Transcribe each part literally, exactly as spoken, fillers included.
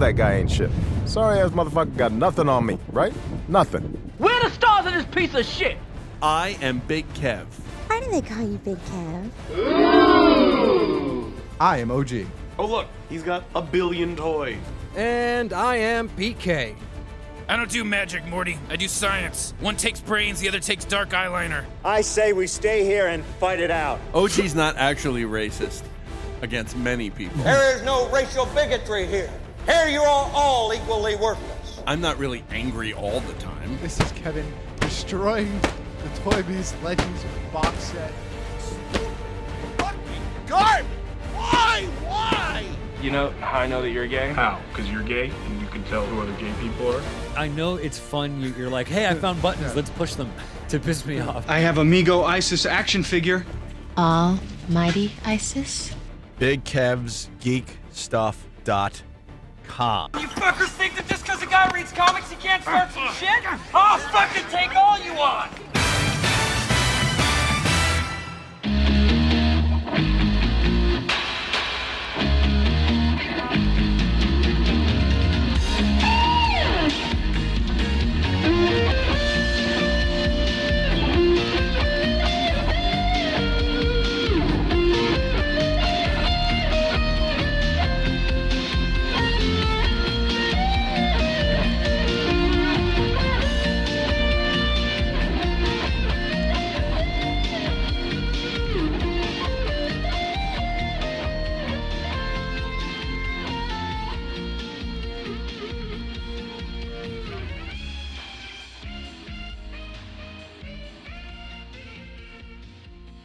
that guy ain't shit. Sorry ass motherfucker got nothing on me, right? Nothing. Where the stars in this piece of shit? I am Big Kev. Why do they call you Big Kev? Ooh. I am O G. Oh look, he's got a billion toys. And I am P K. I don't do magic, Morty. I do science. One takes brains, the other takes dark eyeliner. I say we stay here and fight it out. O G's not actually racist against many people. There is no racial bigotry here. Here you are all equally worthless. I'm not really angry all the time. This is Kevin destroying the Toy Biz Legends box set. Fucking garbage! Why? Why? You know how I know that you're gay? How? Because you're gay and you can tell who other gay people are? I know it's fun. You're like, hey, I found buttons. Let's push them to piss me off. I have Amigo Isis action figure. Almighty Isis. Big Kev's Geek Stuff dot com. You fuckers think that just because a guy reads comics he can't start some shit? I'll fucking take all you want.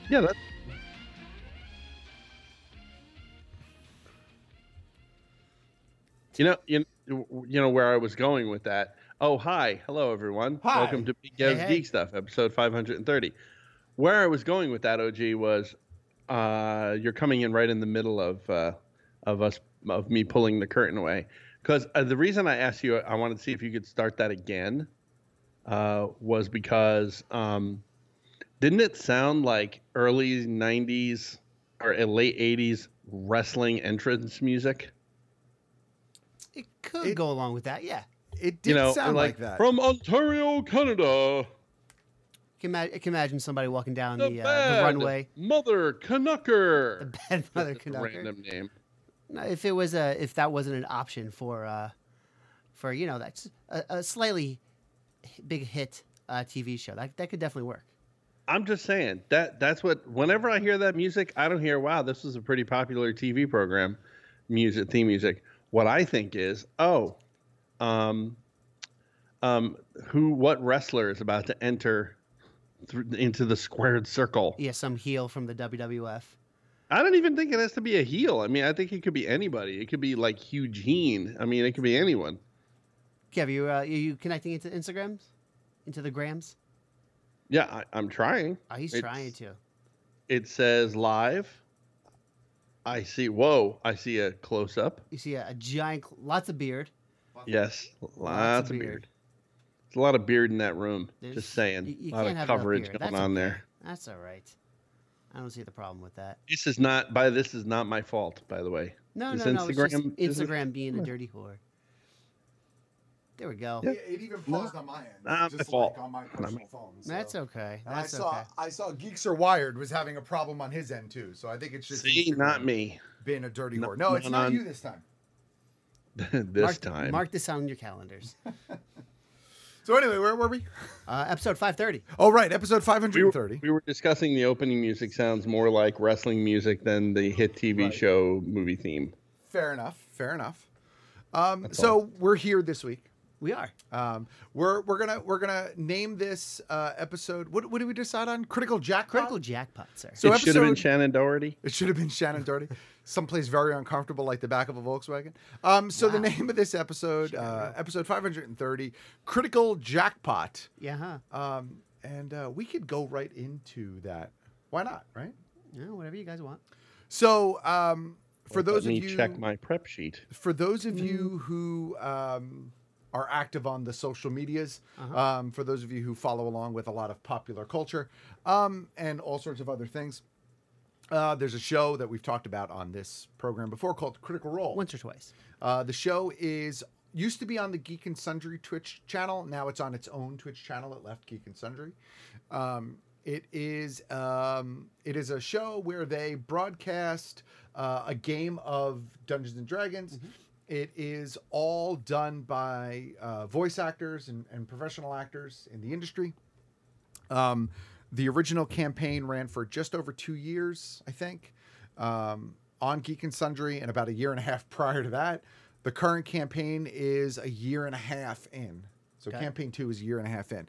Yeah, that's... You know, you, you know where I was going with that. Oh, hi. Hello, everyone. Hi. Welcome to Big Kev's hey, hey. Geek Stuff, episode five hundred thirty. Where I was going with that, O G, was uh, you're coming in right in the middle of uh, of us of me pulling the curtain away. Because uh, the reason I asked you, I wanted to see if you could start that again, uh, was because... Um, Didn't it sound like early nineties or late eighties wrestling entrance music? It could it, go along with that, yeah. It did you know, sound like, like that. From Ontario, Canada. Can ma- I can imagine somebody walking down the, the, uh, the runway. Mother Canucker. The bad Mother Canucker. Random name. No, if it was a, if that wasn't an option for uh, for you know that's a, a slightly big hit uh, T V show, that that could definitely work. I'm just saying that that's what, whenever I hear that music, I don't hear, wow, this is a pretty popular T V program, music, theme music. What I think is, oh, um, um, who, what wrestler is about to enter th- into the squared circle? Yeah, some heel from the W W F. I don't even think it has to be a heel. I mean, I think it could be anybody. It could be like Eugene. I mean, it could be anyone. Kev, you, uh, are you connecting into Instagrams? Into the grams? Yeah, I, I'm trying. Oh, he's it's, trying to. It says live. I see. Whoa, I see a close up. You see a, a giant, lots of beard. Yes, lots, lots of beard. beard. There's a lot of beard in that room. There's, just saying. You, you a lot of coverage going That's on okay. there. That's all right. I don't see the problem with that. This is not by. This is not my fault, by the way. No, this no, no. Instagram, it's just Instagram being a dirty whore. There we go. Yeah, it even paused on my end. Nah, just like on my personal phone. So. That's okay. That's and I saw okay. I saw Geeks Are Wired was having a problem on his end too. So I think it's just See, not me being a dirty no, whore. No, it's not on... you this time. this mark, time. Mark this on your calendars. So anyway, where were we? Uh, episode five thirty. Oh right, episode five hundred thirty. We were, we were discussing the opening music sounds more like wrestling music than the hit T V right. show movie theme. Fair enough. Fair enough. Um, so all. We're here this week. We are. Um, we're we're gonna we're gonna name this uh, episode. What what did we decide on? Critical Jackpot. Critical Jackpot, sir. So it should have been Shannon Doherty. It should have been Shannon Doherty. Someplace very uncomfortable, like the back of a Volkswagen. Um, so wow. the name of this episode, uh, episode five hundred thirty, Critical Jackpot. Yeah. Huh. Um, and uh, we could go right into that. Why not? Right. Yeah. Whatever you guys want. So um, for well, those of you, let me check my prep sheet. For those of mm. you who. Um, are active on the social medias, uh-huh. um, for those of you who follow along with a lot of popular culture um, and all sorts of other things. Uh, there's a show that we've talked about on this program before called Critical Role. Once or twice. Uh, the show is used to be on the Geek and Sundry Twitch channel. Now it's on its own Twitch channel. It left Geek and Sundry. Um, it is um, it is a show where they broadcast uh, a game of Dungeons and Dragons. Mm-hmm. It is all done by uh, voice actors and, and professional actors in the industry. Um, the original campaign ran for just over two years, I think, um, on Geek and Sundry, and about a year and a half prior to that. The current campaign is a year and a half in. So okay. Campaign Two is a year and a half in.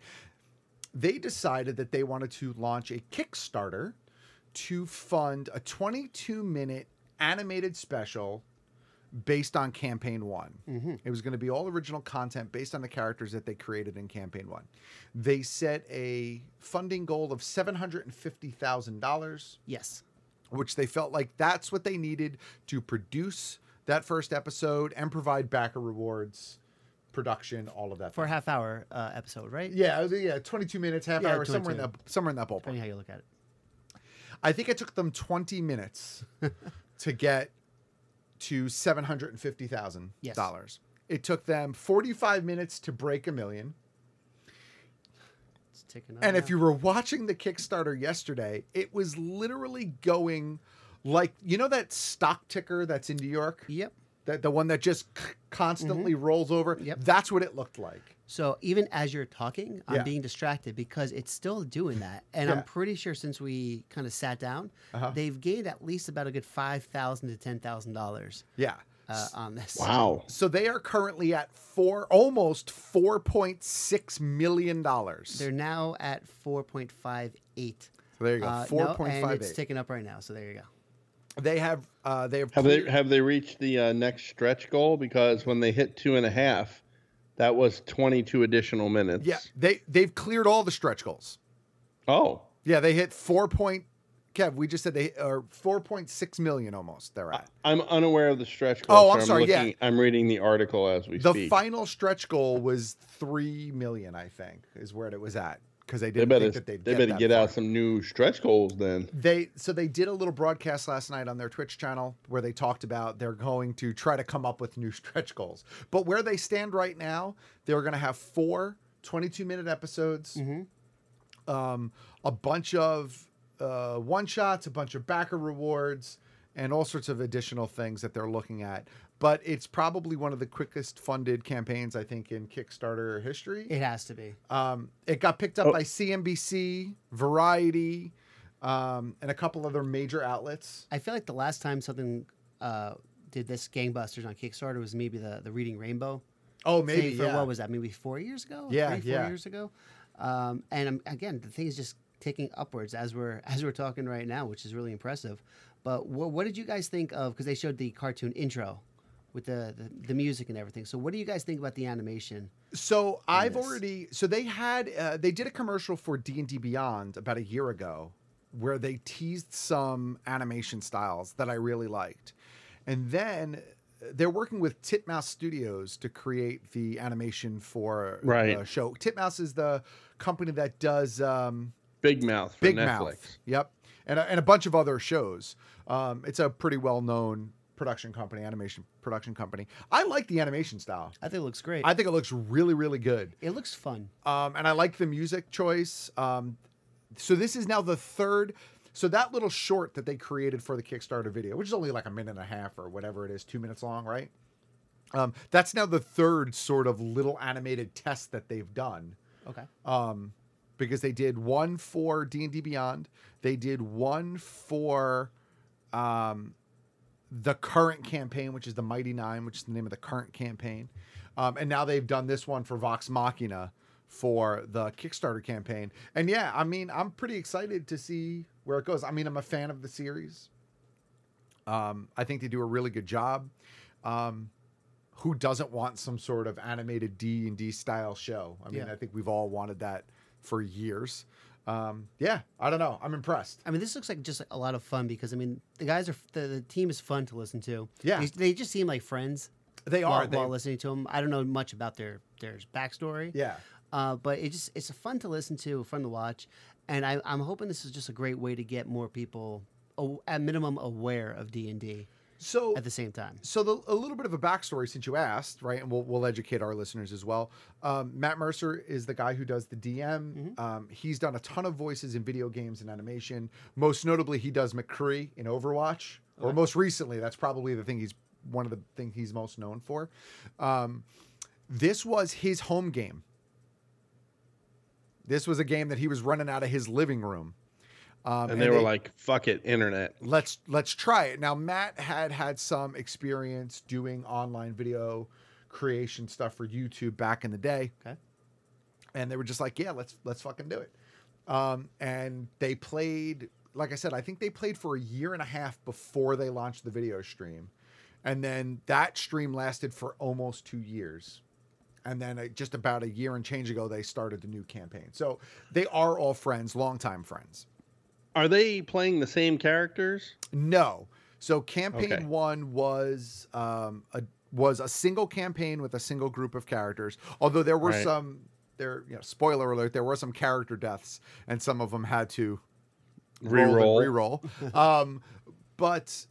They decided that they wanted to launch a Kickstarter to fund a twenty-two minute animated special based on Campaign One. Mm-hmm. It was going to be all original content based on the characters that they created in Campaign One. They set a funding goal of seven hundred fifty thousand dollars. Yes. Which they felt like that's what they needed to produce that first episode and provide backer rewards, production, all of that. For a half hour uh, episode, right? Yeah, yeah, twenty-two minutes, half yeah, hour, twenty-two. somewhere in that somewhere in that ballpark. Depending how you look at it. I think it took them twenty minutes to get to seven hundred fifty thousand dollars. Yes. It took them forty-five minutes to break a million. It's ticking up and now. If you were watching the Kickstarter yesterday, it was literally going like, you know that stock ticker that's in New York? Yep. That the one that just constantly mm-hmm. rolls over? Yep. That's what it looked like. So even as you're talking, I'm yeah. being distracted because it's still doing that. And yeah. I'm pretty sure since we kind of sat down, uh-huh. they've gained at least about a good five thousand to ten thousand dollars yeah. uh, on this. Wow. So they are currently at four, almost four point six million dollars. They're now at four point five eight. So there you go, uh, four point five eight. No, and it's ticking up right now, so there you go. They have, uh, they have, have they have they reached the uh, next stretch goal? Because when they hit two and a half, that was twenty-two additional minutes. Yeah, they they've cleared all the stretch goals. Oh, yeah, they hit four point. Kev, we just said they are four point six million almost. They're at. I'm unaware of the stretch goal. Oh, I'm so sorry. I'm looking, yeah, I'm reading the article as we the speak. The final stretch goal was three million. I think is where it was at. Because they didn't they better, think that they'd they get better that get far. Out some new stretch goals then. They so they did a little broadcast last night on their Twitch channel where they talked about they're going to try to come up with new stretch goals. But where they stand right now, they're going to have four twenty-two minute episodes, mm-hmm. um, a bunch of uh, one shots, a bunch of backer rewards, and all sorts of additional things that they're looking at. But it's probably one of the quickest funded campaigns, I think, in Kickstarter history. It has to be. Um, it got picked up oh. by C N B C, Variety, um, and a couple other major outlets. I feel like the last time something uh, did this gangbusters on Kickstarter was maybe the, the Reading Rainbow. Oh, maybe, for, yeah. What was that, maybe four years ago? Yeah, Three, four yeah. years ago. Um, and, um, again, the thing is just ticking upwards as we're as we're talking right now, which is really impressive. But wh- what did you guys think of, because they showed the cartoon intro with the, the, the music and everything. So what do you guys think about the animation? So I've this? already, so they had, uh, they did a commercial for D and D Beyond about a year ago where they teased some animation styles that I really liked. And then they're working with Titmouse Studios to create the animation for right. the show. Titmouse is the company that does um, Big Mouth for Big Netflix. Mouth. Yep. And a, and a bunch of other shows. Um, it's a pretty well-known production company, animation production company. I like the animation style. I think it looks great. I think it looks really, really good. It looks fun. Um, and I like the music choice. Um, so this is now the third. So that little short that they created for the Kickstarter video, which is only like a minute and a half or whatever it is, two minutes long, right? Um, that's now the third sort of little animated test that they've done. Okay. Um, because they did one for D and D Beyond. They did one for... Um, the current campaign, which is the Mighty Nine, which is the name of the current campaign. Um, and now they've done this one for Vox Machina for the Kickstarter campaign. And yeah, I mean, I'm pretty excited to see where it goes. I mean, I'm a fan of the series. Um, I think they do a really good job. Um, who doesn't want some sort of animated D and D style show? I mean, yeah. I think we've all wanted that for years. Um, yeah, I don't know. I'm impressed. I mean, this looks like just a lot of fun because, I mean, the guys are, the, the team is fun to listen to. Yeah. They, they just seem like friends. They are. While, they... while listening to them. I don't know much about their, their backstory. Yeah. Uh, but it just, it's fun to listen to, fun to watch. And I, I'm hoping this is just a great way to get more people a, at minimum aware of D and D. So at the same time, so the, a little bit of a backstory since you asked, right? And we'll we'll educate our listeners as well. Um, Matt Mercer is the guy who does the D M. Mm-hmm. Um, he's done a ton of voices in video games and animation. Most notably, he does McCree in Overwatch, okay. or most recently, that's probably the thing he's one of the things he's most known for. Um, this was his home game. This was a game that he was running out of his living room. Um, and they and were they, like, fuck it, internet. Let's let's try it. Now, Matt had had some experience doing online video creation stuff for YouTube back in the day. Okay. And they were just like, yeah, let's let's fucking do it. Um, and they played, like I said, I think they played for a year and a half before they launched the video stream. And then that stream lasted for almost two years. And then just about a year and change ago, they started the new campaign. So they are all friends, longtime friends. Are they playing the same characters? No. So campaign okay. one was um, a was a single campaign with a single group of characters. Although there were right. some there, you know, spoiler alert, there were some character deaths, and some of them had to re-roll. Roll and re-roll. um, but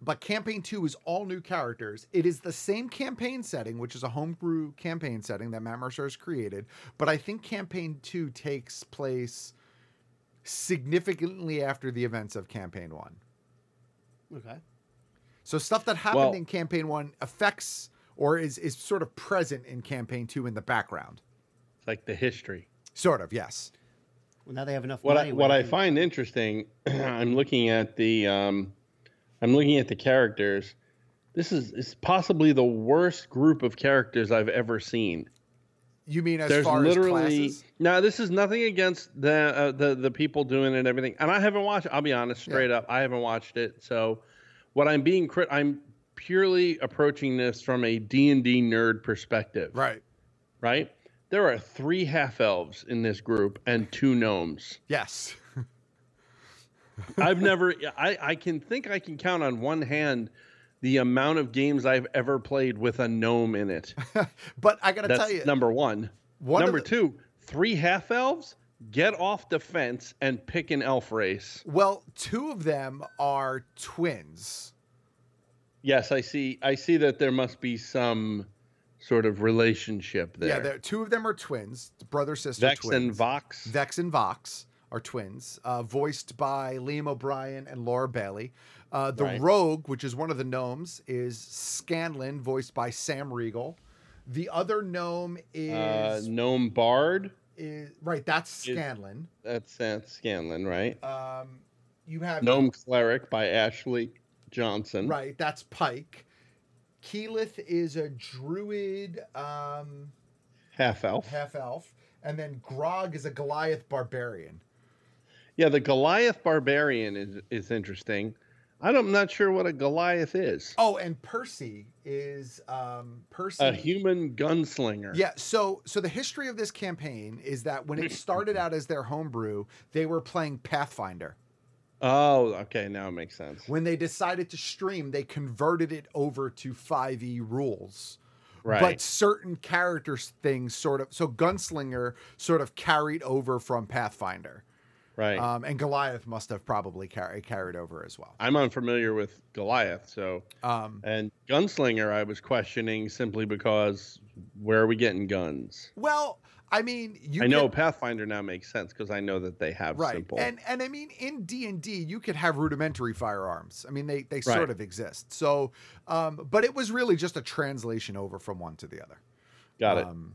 but campaign two is all new characters. It is the same campaign setting, which is a homebrew campaign setting that Matt Mercer has created. But I think campaign two takes place significantly after the events of campaign one. Okay. So stuff that happened well, in campaign one affects or is, is sort of present in campaign two in the background. It's like the history. Sort of. Yes. Well, now they have enough. What money I, what I find interesting, I'm looking at the, um, I'm looking at the characters. This is, is possibly the worst group of characters I've ever seen. You mean as There's far literally, as classes? No, this is nothing against the, uh, the the people doing it and everything. And I haven't watched. I'll be honest, straight yeah. up, I haven't watched it. So, what I'm being crit, I'm purely approaching this from a D and D nerd perspective. Right, right. There are three half elves in this group and two gnomes. Yes. I've never. I I can think I can count on one hand the amount of games I've ever played with a gnome in it. But I got to tell you. Number one. one number the... two, three half-elves, get off the fence and pick an elf race. Well, two of them are twins. Yes, I see. I see that there must be some sort of relationship there. Yeah, two of them are twins, brother-sister twins. Vex and Vox. Vex and Vox are twins, uh, voiced by Liam O'Brien and Laura Bailey. Uh, the right. rogue, which is one of the gnomes, is Scanlan, voiced by Sam Riegel. The other gnome is uh, Gnome Bard. Is right. That's Scanlan. Is, that's that's Scanlan, right? Um, you have Gnome Cleric by Ashley Johnson. Right. That's Pike. Keyleth is a druid. Um, half elf. Half elf, and then Grog is a Goliath barbarian. Yeah, the Goliath barbarian is is interesting. I'm not sure what a Goliath is. Oh, and Percy is um, Percy, a human gunslinger. Yeah. So, so the history of this campaign is that when it started out as their homebrew, they were playing Pathfinder. Oh, okay. Now it makes sense. When they decided to stream, they converted it over to five E rules. Right. But certain characters things sort of so gunslinger sort of carried over from Pathfinder. Right. Um, and Goliath must have probably carry, carried over as well. I'm unfamiliar with Goliath, so um, and gunslinger I was questioning simply because where are we getting guns? Well, I mean, you I know get, Pathfinder now makes sense because I know that they have right. simple. And and I mean in D and D you could have rudimentary firearms. I mean they they sort right. of exist. So um, but it was really just a translation over from one to the other. Got it. Um,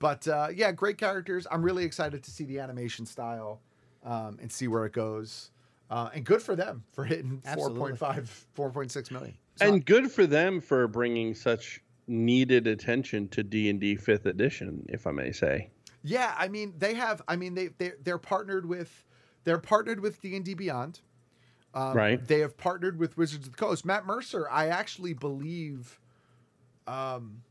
but uh, yeah, great characters. I'm really excited to see the animation style. Um, and see where it goes. Uh, and good for them for hitting Absolutely. four point five, four point six million. It's and not... good for them for bringing such needed attention to D and D fifth edition, if I may say. Yeah, I mean, they have, I mean, they, they, they're partnered with, they're partnered with D and D Beyond. Um, right. They have partnered with Wizards of the Coast. Matt Mercer, I actually believe, um,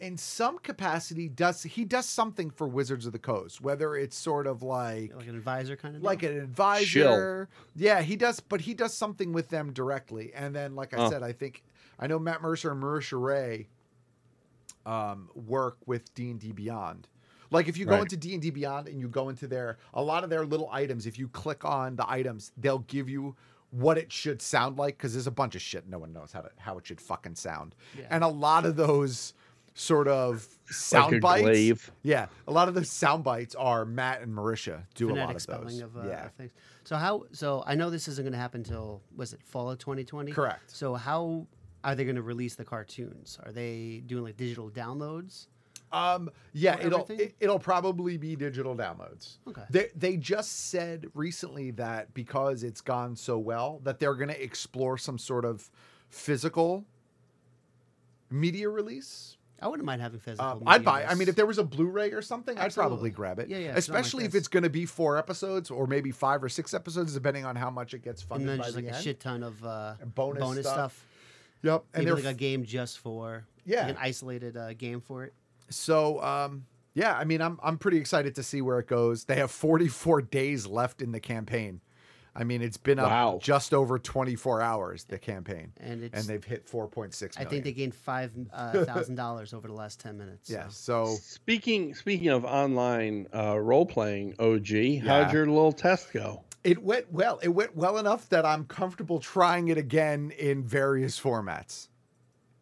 in some capacity, does he does something for Wizards of the Coast, whether it's sort of like... Like an advisor kind of Like deal? an advisor. Chill. Yeah, he does, but he does something with them directly. And then, like I oh. said, I think... I know Matt Mercer and Marisha Ray um, work with D and D Beyond. Like if you go right. into D and D Beyond and you go into their, a lot of their little items, if you click on the items, they'll give you what it should sound like, because there's a bunch of shit no one knows how to, how it should fucking sound. Yeah. And a lot of those sort of sound like bites. Glaive. Yeah. A lot of the sound bites are Matt and Marisha do Phonetic a lot of spelling those. Of, uh, yeah. Things. So how, so I know this isn't going to happen until, was it fall of twenty twenty? Correct. So how are they going to release the cartoons? Are they doing like digital downloads? Um, yeah, it'll, it, it'll probably be digital downloads. Okay. They, they just said recently that because it's gone so well that they're going to explore some sort of physical media release. I wouldn't mind having physical. Um, I'd buy. I mean, if there was a Blu-ray or something, absolutely. I'd probably grab it. Yeah, yeah. Especially like if it's going to be four episodes or maybe five or six episodes, depending on how much it gets funded. And then just like the a end. Shit ton of uh, bonus, bonus stuff. stuff. Yep. And maybe like a game just for yeah, like an isolated uh, game for it. So um, yeah, I mean, I'm I'm pretty excited to see where it goes. They have forty-four days left in the campaign. I mean, it's been up wow. just over twenty-four hours, the campaign, and, it's, and they've hit four point six million. I think they gained five thousand dollars uh, over the last ten minutes. Yeah, so. so. Speaking speaking of online uh, role-playing, O G, yeah. how'd your little test go? It went well. It went well enough that I'm comfortable trying it again in various formats.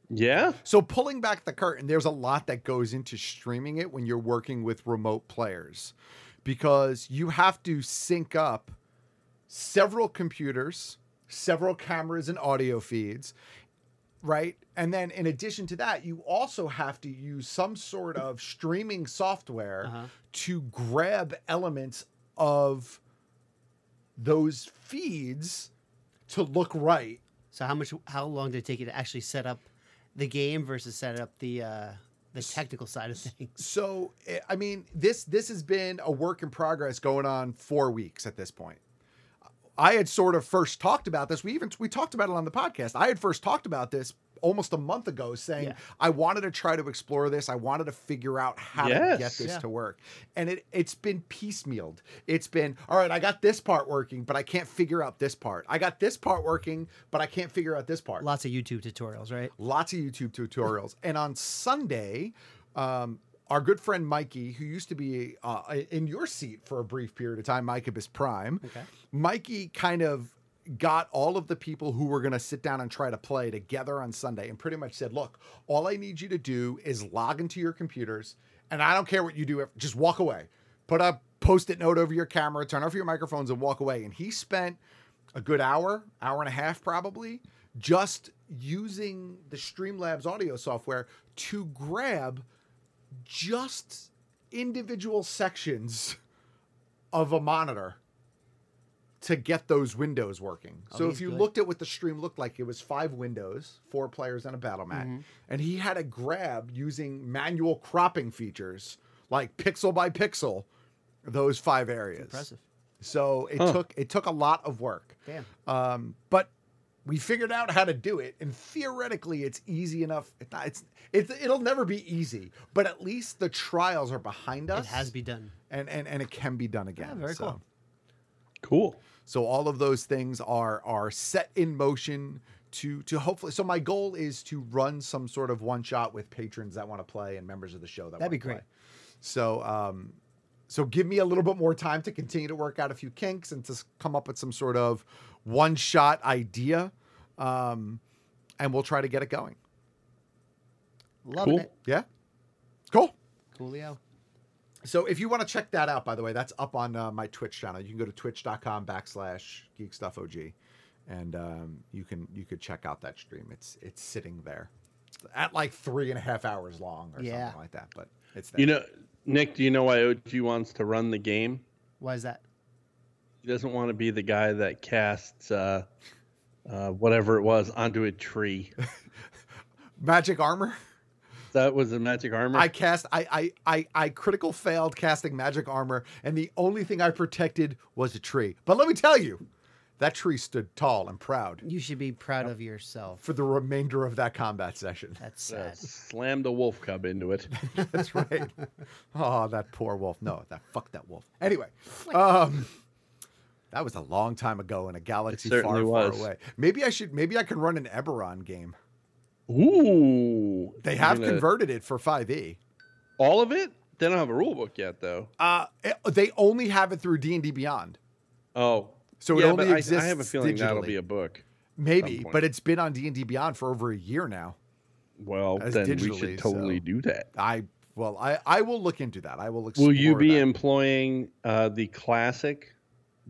Yeah? So pulling back the curtain, there's a lot that goes into streaming it when you're working with remote players, because you have to sync up several computers, several cameras and audio feeds, right? And then in addition to that, you also have to use some sort of streaming software uh-huh. to grab elements of those feeds to look right. So how much, how long did it take you to actually set up the game versus set up the, uh, the technical side of things? So, I mean, this, this has been a work in progress going on four weeks at this point. I had sort of first talked about this. We even, we talked about it on the podcast. I had first talked about this almost a month ago saying, yeah. I wanted to try to explore this. I wanted to figure out how yes. to get this yeah. to work. And it, it's been piecemealed. It's been, all right, I got this part working, but I can't figure out this part. I got this part working, but I can't figure out this part. Lots of YouTube tutorials, right? Lots of YouTube tutorials. And on Sunday, um, our good friend Mikey, who used to be uh, in your seat for a brief period of time, Mike Abyss Prime, okay. Mikey kind of got all of the people who were going to sit down and try to play together on Sunday and pretty much said, look, all I need you to do is log into your computers, and I don't care what you do. Just walk away. Put a post-it note over your camera, turn off your microphones, and walk away. And he spent a good hour, hour and a half probably, just using the Streamlabs audio software to grab just individual sections of a monitor to get those windows working. Oh, so if you good. looked at what the stream looked like, it was five windows, four players and a battle mat. Mm-hmm. And he had to grab using manual cropping features, like pixel by pixel, those five areas. That's impressive. So it huh. took, it took a lot of work. Damn. Um, but we figured out how to do it, and theoretically, it's easy enough. It's not, it's, it's, it'll never be easy, but at least the trials are behind us. It has been done, and and, and it can be done again. Yeah, very so. cool. Cool. So all of those things are are set in motion to to hopefully. So my goal is to run some sort of one shot with patrons that want to play and members of the show that that'd be great. Play. So. Um, So give me a little bit more time to continue to work out a few kinks and to come up with some sort of one-shot idea, um, and we'll try to get it going. Loving cool. it. Yeah? Cool. Coolio. So if you want to check that out, by the way, that's up on uh, my Twitch channel. You can go to twitch.com backslash geekstuffog, and um, you can you could check out that stream. It's it's sitting there at like three and a half hours long or yeah. something like that, but it's there. You know... Nick, do you know why O G wants to run the game? Why is that? He doesn't want to be the guy that casts uh, uh, whatever it was onto a tree. Magic armor? That was a magic armor? I cast, I, I, I, I critical failed casting magic armor, and the only thing I protected was a tree. But let me tell you, that tree stood tall and proud. You should be proud yep. of yourself. For the remainder of that combat session. That's sad. Uh, slammed a wolf cub into it. That's right. Oh, that poor wolf. No, that fuck that wolf. Anyway, um, that was a long time ago in a galaxy far, was. far away. Maybe I should. Maybe I can run an Eberron game. Ooh. They have gonna... converted it for five E. All of it? They don't have a rule book yet, though. Uh, it, they only have it through D and D Beyond. Oh. So yeah, it only exists. I, I have a feeling digitally. That'll be a book. Maybe, but it's been on D and D Beyond for over a year now. Well, then we should totally so. do that. I Well, I, I will look into that. I will explore Will you be that. employing uh, the classic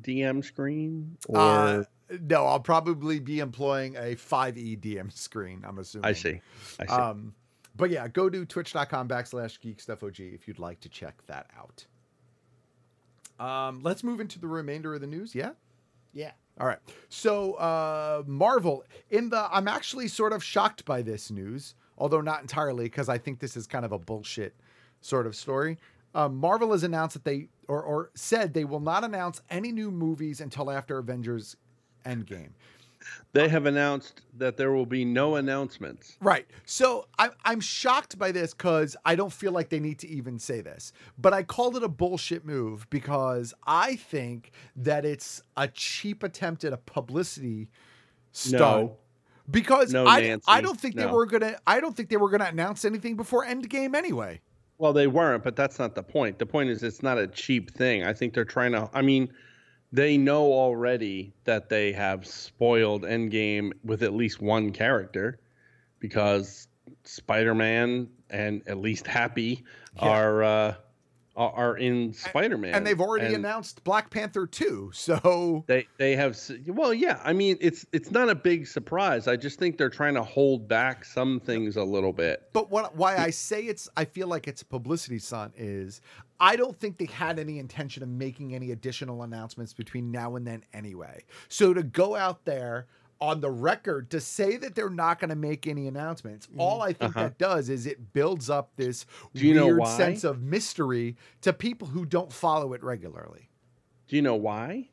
D M screen? Or uh, no, I'll probably be employing a five E D M screen, I'm assuming. I see. I see. Um, But yeah, go to twitch.com backslash geekstuffog if you'd like to check that out. Um, let's move into the remainder of the news. Yeah? Yeah. All right. So uh, Marvel, in the I'm actually sort of shocked by this news, although not entirely, because I think this is kind of a bullshit sort of story. Uh, Marvel has announced that they or, or said they will not announce any new movies until after Avengers Endgame. They have announced that there will be no announcements. Right. So I, I'm shocked by this because I don't feel like they need to even say this. But I called it a bullshit move because I think that it's a cheap attempt at a publicity stunt. No. Because no, I, I don't think no. they were gonna I don't think they were gonna announce anything before Endgame anyway. Well, they weren't, but that's not the point. The point is it's not a cheap thing. I think they're trying to I mean They know already that they have spoiled Endgame with at least one character because Spider-Man and at least Happy yeah. are uh, are in Spider-Man. And they've already and announced Black Panther two. So they they have. Well, yeah, I mean, it's it's not a big surprise. I just think they're trying to hold back some things a little bit. But what why I say it's I feel like it's a publicity stunt is I don't think they had any intention of making any additional announcements between now and then anyway. So to go out there on the record to say that they're not going to make any announcements, all I think uh-huh. that does is it builds up this Do you weird know why? sense of mystery to people who don't follow it regularly. Do you know why?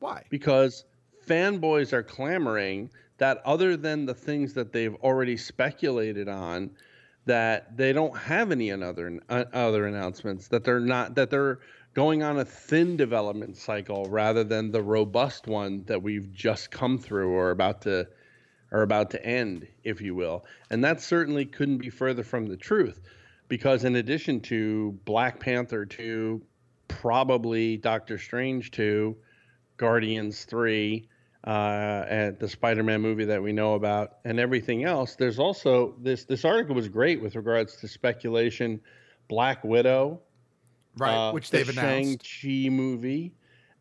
Why? Because fanboys are clamoring that other than the things that they've already speculated on, that they don't have any another uh, other announcements, that they're not that they're going on a thin development cycle rather than the robust one that we've just come through or about to or about to end, if you will. And that certainly couldn't be further from the truth, because in addition to Black Panther two, probably Doctor Strange two, Guardians three, Uh, at the Spider-Man movie that we know about and everything else. There's also this, this article was great with regards to speculation, Black Widow, right, uh, which they've the announced. Shang-Chi movie.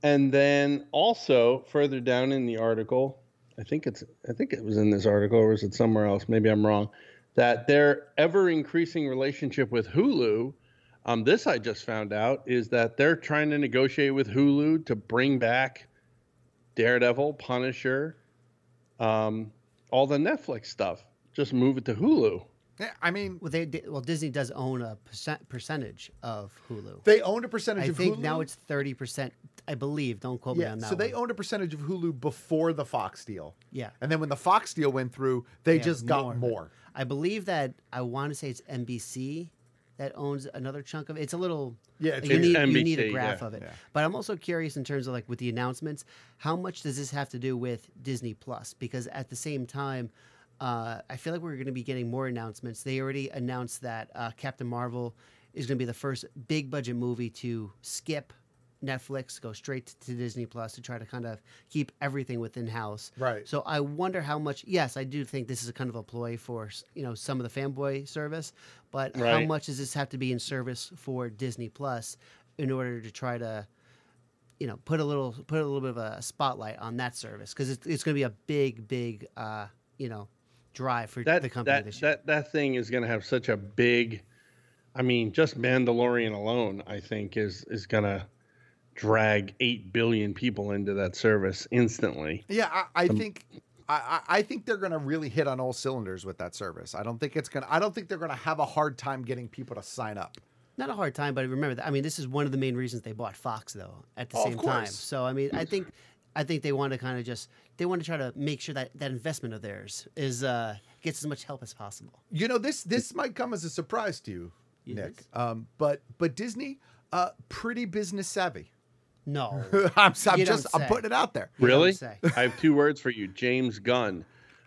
And then also further down in the article, I think it's, I think it was in this article or is it somewhere else? Maybe I'm wrong, that their ever increasing relationship with Hulu. Um, this I just found out is that they're trying to negotiate with Hulu to bring back Daredevil, Punisher, um, all the Netflix stuff. Just move it to Hulu. Yeah, I mean, well, they, they well Disney does own a percent, percentage of Hulu. They own a percentage I of Hulu. I think now it's thirty percent, I believe. Don't quote yeah, me on that. So they one. owned a percentage of Hulu before the Fox deal. Yeah. And then when the Fox deal went through, they yeah, just got more. more. I believe that I want to say it's N B C that owns another chunk of it. It's a little yeah. It's, you, it's need, N B C, you need a graph yeah, of it. Yeah. But I'm also curious in terms of like with the announcements, how much does this have to do with Disney Plus? Because at the same time, uh, I feel like we're going to be getting more announcements. They already announced that uh, Captain Marvel is going to be the first big budget movie to skip Netflix, go straight to Disney Plus to try to kind of keep everything within house. Right. So I wonder how much. Yes, I do think this is a kind of a ploy for you know some of the fanboy service, but right. how much does this have to be in service for Disney Plus in order to try to, you know, put a little put a little bit of a spotlight on that service because it's it's going to be a big big uh, you know drive for that, the company that, this year. That that thing is going to have such a big. I mean, just Mandalorian alone, I think is is going to. drag eight billion people into that service instantly. Yeah, I, I um, think I, I think they're going to really hit on all cylinders with that service. I don't think it's going to I don't think they're going to have a hard time getting people to sign up. Not a hard time, but remember that I mean this is one of the main reasons they bought Fox though at the oh, same time. So I mean, I think I think they want to kind of just they want to try to make sure that that investment of theirs is uh, gets as much help as possible. You know, this this might come as a surprise to you, yes. Nick. Um, but but Disney uh, pretty business savvy. No, I'm, I'm just I'm putting it out there. Really? I have two words for you, James Gunn.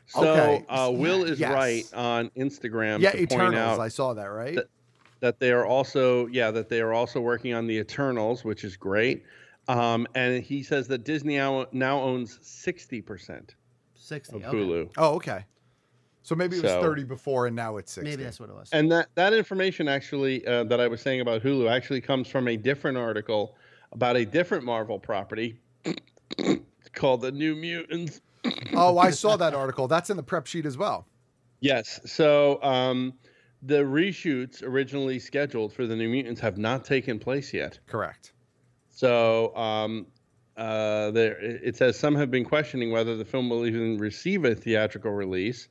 So okay. uh, Will is yes. right on Instagram. Yeah, to Eternals. Point out I saw that, right? That that they are also, yeah, that they are also working on the Eternals, which is great. Um, and he says that Disney now owns sixty percent sixty of okay. Hulu. Oh, okay. So maybe it was so, thirty before, and now it's sixty. Maybe that's what it was. And that, that information actually uh, that I was saying about Hulu actually comes from a different article about a different Marvel property called The New Mutants. Oh, I saw that article. That's in the prep sheet as well. Yes. So um, the reshoots originally scheduled for The New Mutants have not taken place yet. Correct. So um, uh, there, it says some have been questioning whether the film will even receive a theatrical release.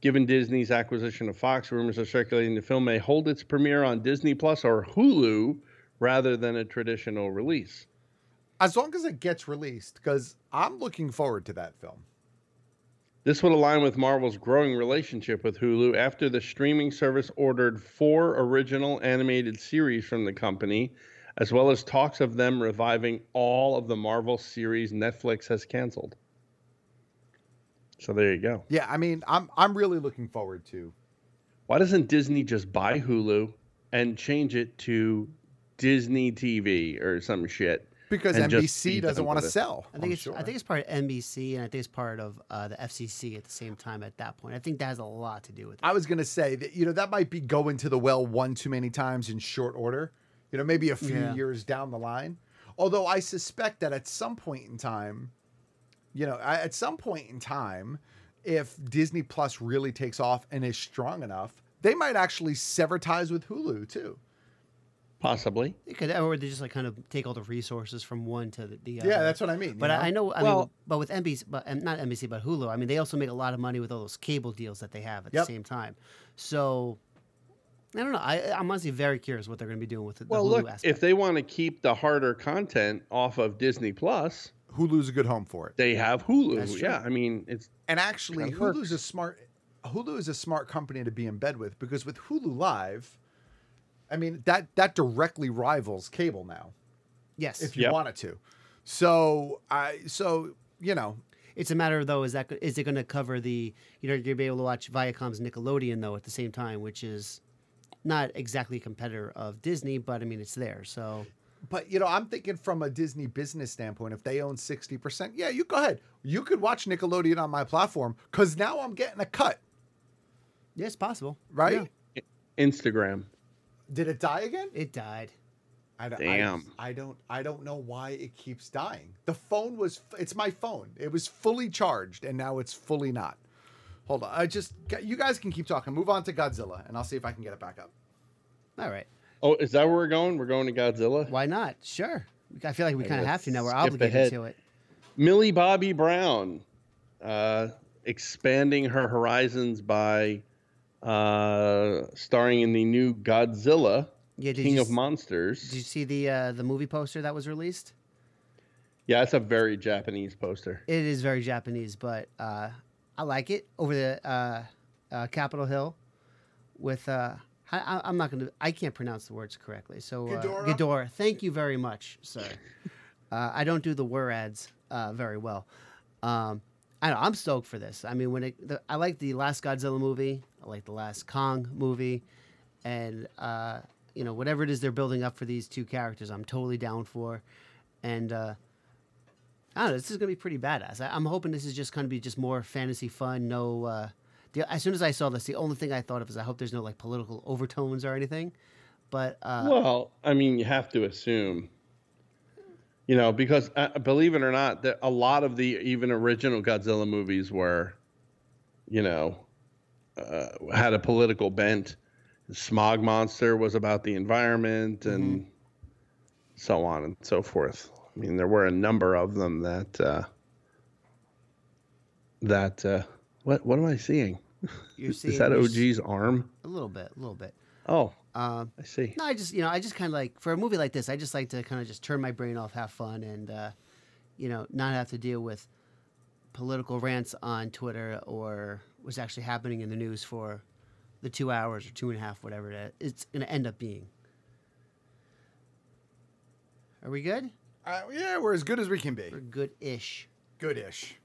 Given Disney's acquisition of Fox, rumors are circulating the film may hold its premiere on Disney Plus or Hulu rather than a traditional release. As long as it gets released, because I'm looking forward to that film. This would align with Marvel's growing relationship with Hulu after the streaming service ordered four original animated series from the company, as well as talks of them reviving all of the Marvel series Netflix has canceled. So there you go. Yeah, I mean, I'm I'm really looking forward to. Why doesn't Disney just buy Hulu and change it to Disney T V or some shit? Because N B C doesn't want to sell. I think it's, sure. I think it's part of N B C, and I think it's part of uh, the F C C at the same time at that point. I think that has a lot to do with it. I was going to say that, you know, that might be going to the well one too many times in short order, you know, maybe a few yeah. years down the line. Although I suspect that at some point in time, you know, at some point in time, if Disney Plus really takes off and is strong enough, they might actually sever ties with Hulu, too. Possibly. Could, or they just like kind of take all the resources from one to the, the other. Yeah, that's what I mean. But you know? I know, I well, mean, but with N B C, but not N B C, but Hulu, I mean, they also make a lot of money with all those cable deals that they have at yep. the same time. So, I don't know. I, I'm honestly very curious what they're going to be doing with the, well, the Hulu look, aspect. If they want to keep the harder content off of Disney Plus, Hulu's a good home for it. They have Hulu. That's yeah, true. I mean, it's and actually, it Hulu's works. a smart. Hulu is a smart company to be in bed with, because with Hulu Live, I mean, that, that directly rivals cable now. Yes. If you yep. want it to. So, I so, you know. It's a matter, though, is that is it going to cover the, you know, you're going to be able to watch Viacom's Nickelodeon, though, at the same time, which is not exactly a competitor of Disney, but, I mean, it's there, so. But, you know, I'm thinking from a Disney business standpoint, if they own sixty percent, yeah, you go ahead. You could watch Nickelodeon on my platform, because now I'm getting a cut. Yeah, it's possible. Right? Yeah. Instagram. Did it die again? It died. I don't, Damn. I, I don't. I don't know why it keeps dying. The phone was. It's my phone. It was fully charged, and now it's fully not. Hold on. I just. You guys can keep talking. Move on to Godzilla, and I'll see if I can get it back up. All right. Oh, is that where we're going? We're going to Godzilla? Why not? Sure. I feel like we kind of have to now. We're obligated ahead. to it. Millie Bobby Brown, uh, expanding her horizons by. Uh, starring in the new Godzilla, yeah, King you, of Monsters. Did you see the uh, the movie poster that was released? Yeah, it's a very Japanese poster. It is very Japanese, but uh, I like it. Over the uh, uh, Capitol Hill with uh, I, I'm not gonna I can't pronounce the words correctly. So uh, Ghidorah. Ghidorah, thank you very much, sir. uh, I don't do the word ads uh, very well. Um, I know, I'm stoked for this. I mean, when it, the, I like the last Godzilla movie. I like the last Kong movie. And, uh, you know, whatever it is they're building up for these two characters, I'm totally down for. And, uh, I don't know, this is going to be pretty badass. I, I'm hoping this is just going to be just more fantasy fun. No, uh, the, as soon as I saw this, the only thing I thought of is I hope there's no, like, political overtones or anything. But, uh... Well, I mean, you have to assume... You know, because uh, believe it or not, that a lot of the even original Godzilla movies were, you know, uh, had a political bent. The smog monster was about the environment and mm-hmm. so on and so forth. I mean, there were a number of them that uh, that uh, what what am I seeing? You're seeing is that O G's arm? A little bit, a little bit. Oh. Um, I see. No, I just, you know, I just kind of like, for a movie like this, I just like to kind of just turn my brain off, have fun, and, uh, you know, not have to deal with political rants on Twitter or what's actually happening in the news for the two hours or two and a half, whatever it is. It's going to end up being. Are we good? Uh, yeah, we're as good as we can be. We're good-ish. Good-ish.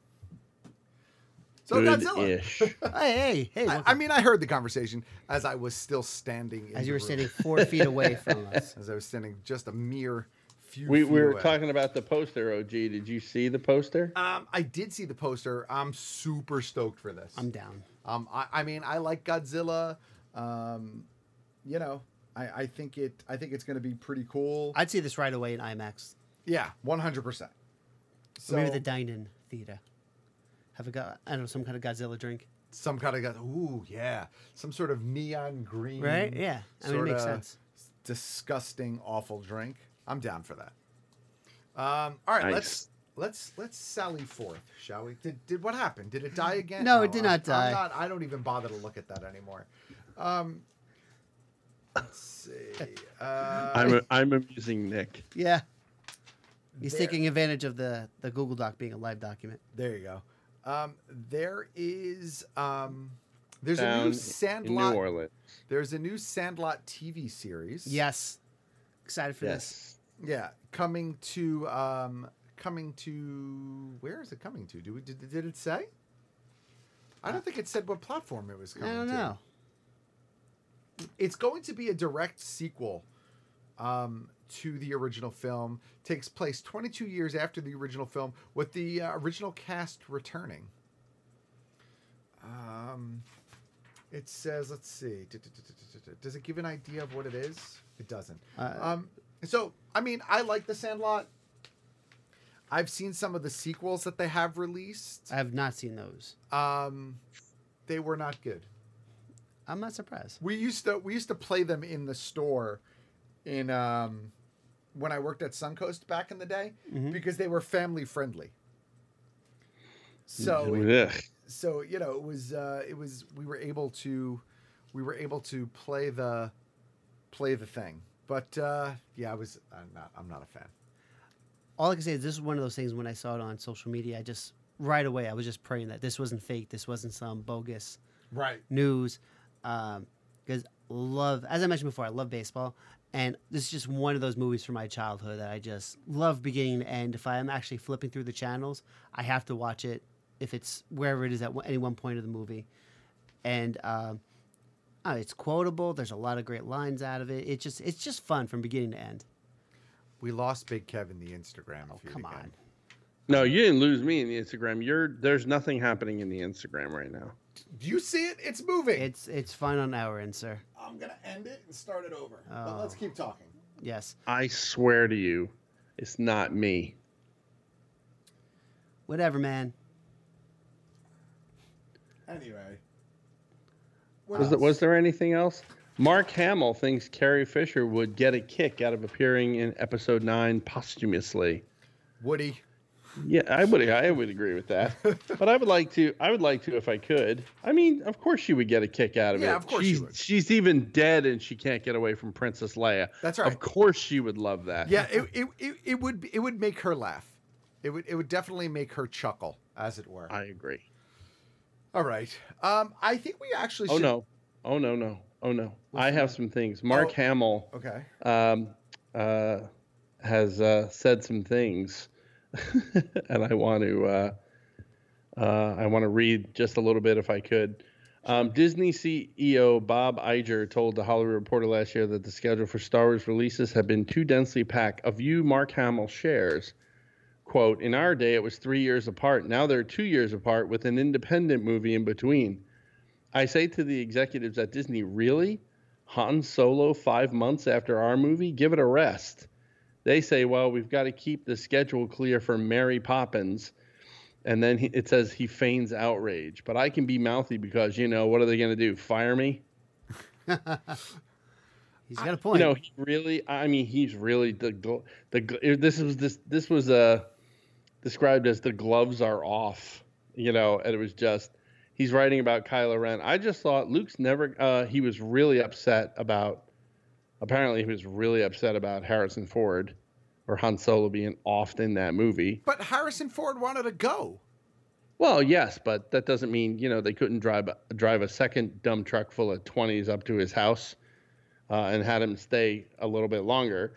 So Godzilla. hey, hey, hey! I, I mean, I heard the conversation as I was still standing. In as you were room. standing four feet away from us. As I was standing just a mere few. We, feet we were away. Talking about the poster. O G, did you see the poster? Um, I did see the poster. I'm super stoked for this. I'm down. Um, I, I mean, I like Godzilla. Um, you know, I, I think it. I think it's going to be pretty cool. I'd see this right away in IMAX. Yeah, one hundred percent. So maybe the dine-in theater. Have a go- I don't know, some kind of Godzilla drink. Some kind of Godzilla. Ooh, yeah. Some sort of neon green. Right? Yeah. I mean, it makes sense. Disgusting, awful drink. I'm down for that. Um, all right, nice. let's let's let's sally forth, shall we? Did did what happened? Did it die again? No, no it did I'm, not die. I'm not, I don't even bother to look at that anymore. Um, let's see. Uh, I'm I'm amusing Nick. Yeah. He's there. Taking advantage of the, the Google Doc being a live document. There you go. Um, there is um, there's Down a new Sandlot. New Orleans. There's a new Sandlot T V series. Yes, excited for yes. this. Yeah, coming to um, coming to where is it coming to? Do we did, did it say? I don't think it said what platform it was coming to. I don't to. know. It's going to be a direct sequel um, to the original film. Takes place twenty-two years after the original film, with the uh, original cast returning. Um, it says, let's see. Does it give an idea of what it is? It doesn't. Uh, um, so, I mean, I like The Sandlot. I've seen some of the sequels that they have released. I have not seen those. Um, they were not good. I'm not surprised. We used to we used to play them in the store in um when I worked at Suncoast back in the day, mm-hmm. because they were family friendly. So, yeah. so you know, it was uh, it was we were able to we were able to play the play the thing. But uh, yeah, I was I'm not I'm not a fan. All I can say is this is one of those things when I saw it on social media, I just right away I was just praying that this wasn't fake, this wasn't some bogus right news. Um, because love, as I mentioned before, I love baseball. And this is just one of those movies from my childhood that I just love beginning to end. If I am actually flipping through the channels, I have to watch it if it's wherever it is at any one point of the movie. And um, oh, it's quotable. There's a lot of great lines out of it. It's just it's just fun from beginning to end. We lost Big Kevin the Instagram. Oh, come again. on. No, you didn't lose me in the Instagram. You're there's nothing happening in the Instagram right now. Do you see it? It's moving. It's it's fine on our end, sir. I'm going to end it and start it over. Oh. But let's keep talking. Yes. I swear to you, it's not me. Whatever, man. Anyway. Was there, was there anything else? Mark Hamill thinks Carrie Fisher would get a kick out of appearing in Episode Nine posthumously. Woody. Yeah, I would I would agree with that. But I would like to I would like to if I could. I mean, of course she would get a kick out of yeah, it. Yeah, of course she's, she would. She's even dead and she can't get away from Princess Leia. That's right. Of course she would love that. Yeah, it it, it, it would it would make her laugh. It would it would definitely make her chuckle, as it were. I agree. All right. Um I think we actually should Oh no. Oh no no. Oh no. What's I have that? some things. Mark oh, Hamill okay. um uh has uh, said some things. and I want to uh, uh, I want to read just a little bit if I could. Um, Disney C E O Bob Iger told The Hollywood Reporter last year that the schedule for Star Wars releases had been too densely packed. A view Mark Hamill shares, quote, "In our day, it was three years apart. Now they're two years apart with an independent movie in between. I say to the executives at Disney, really? Han Solo five months after our movie? Give it a rest." They say, well, we've got to keep the schedule clear for Mary Poppins. And then he, it says he feigns outrage. But I can be mouthy because, you know, what are they going to do? Fire me? He's got a point. You know, he really, I mean, he's really the, the this was this this was uh, described as the gloves are off, you know, and it was just he's writing about Kylo Ren. I just thought Luke's never uh, he was really upset about. Apparently, he was really upset about Harrison Ford or Han Solo being offed in that movie. But Harrison Ford wanted to go. Well, yes, but that doesn't mean, you know, they couldn't drive drive a second dump truck full of twenties up to his house uh, and had him stay a little bit longer.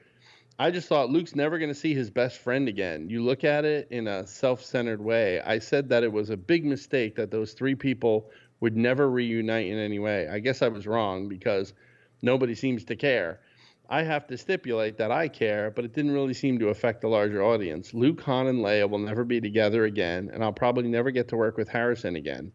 I just thought Luke's never going to see his best friend again. You look at it in a self-centered way. I said that it was a big mistake that those three people would never reunite in any way. I guess I was wrong because nobody seems to care. I have to stipulate that I care, but it didn't really seem to affect the larger audience. Luke, Han, and Leia will never be together again, and I'll probably never get to work with Harrison again.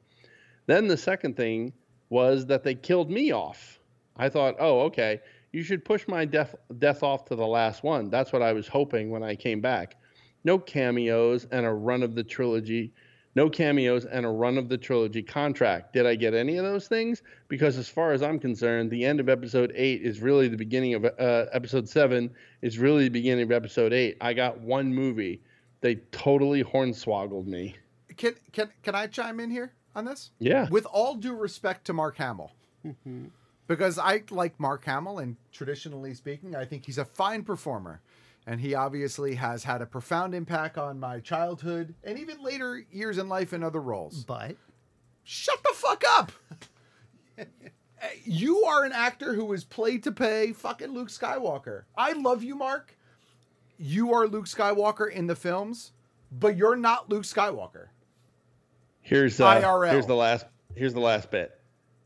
Then the second thing was that they killed me off. I thought, oh, okay, you should push my death, death off to the last one. That's what I was hoping when I came back. No cameos and a run of the trilogy. No cameos and a run of the trilogy contract. Did I get any of those things? Because as far as I'm concerned, the end of episode eight is really the beginning of uh, episode seven is really the beginning of episode eight. I got one movie. They totally hornswoggled me. Can can can I chime in here on this? Yeah. With all due respect to Mark Hamill, mm-hmm. because I like Mark Hamill, and traditionally speaking, I think he's a fine performer. And he obviously has had a profound impact on my childhood and even later years in life in other roles. But shut the fuck up. You are an actor who is played to pay fucking Luke Skywalker. I love you, Mark. You are Luke Skywalker in the films, but you're not Luke Skywalker. Here's uh, here's the last here's the last bit.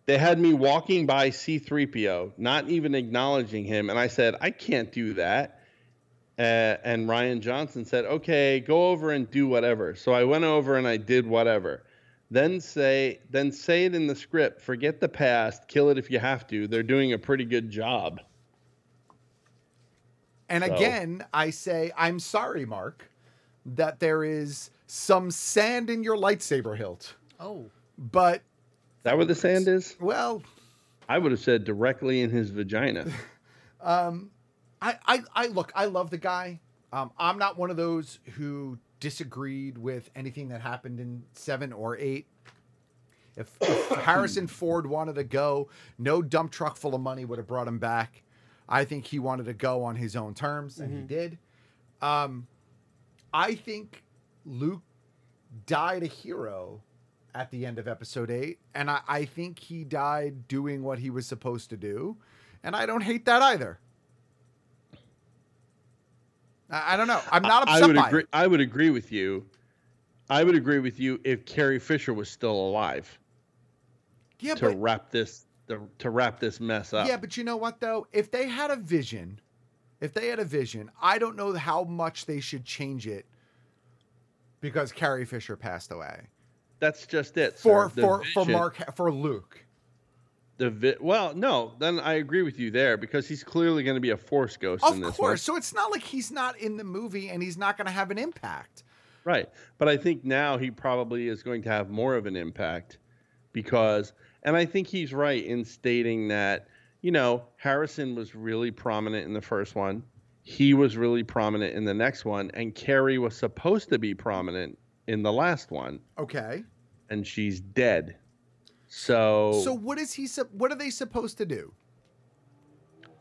They had me walking by C three P O, not even acknowledging him, and I said, "I can't do that." Uh, and Ryan Johnson said, okay, go over and do whatever. So I went over and I did whatever. Then say then say it in the script. Forget the past. Kill it if you have to. They're doing a pretty good job. And so. Again, I say, I'm sorry, Mark, that there is some sand in your lightsaber hilt. Oh. But. Is that where the sand is? Well. I would have said directly in his vagina. um. I, I, I look, I love the guy. Um, I'm not one of those who disagreed with anything that happened in seven or eight. If, if Harrison Ford wanted to go, no dump truck full of money would have brought him back. I think he wanted to go on his own terms, and mm-hmm. he did. Um, I think Luke died a hero at the end of episode eight, and I, I think he died doing what he was supposed to do, and I don't hate that either. I don't know. I'm not upset I would by agree, it. I would agree with you. I would agree with you if Carrie Fisher was still alive. Yeah, to but, wrap this to, to wrap this mess up. Yeah, but you know what though? If they had a vision, if they had a vision, I don't know how much they should change it because Carrie Fisher passed away. That's just it. For sir. for for Mark for Luke. The vi- well, no, then I agree with you there because he's clearly going to be a force ghost in this one. Of course. So it's not like he's not in the movie and he's not going to have an impact. Right. But I think now he probably is going to have more of an impact because, and I think he's right in stating that, you know, Harrison was really prominent in the first one. He was really prominent in the next one. And Carrie was supposed to be prominent in the last one. Okay. And she's dead. So, so what is he? What are they supposed to do?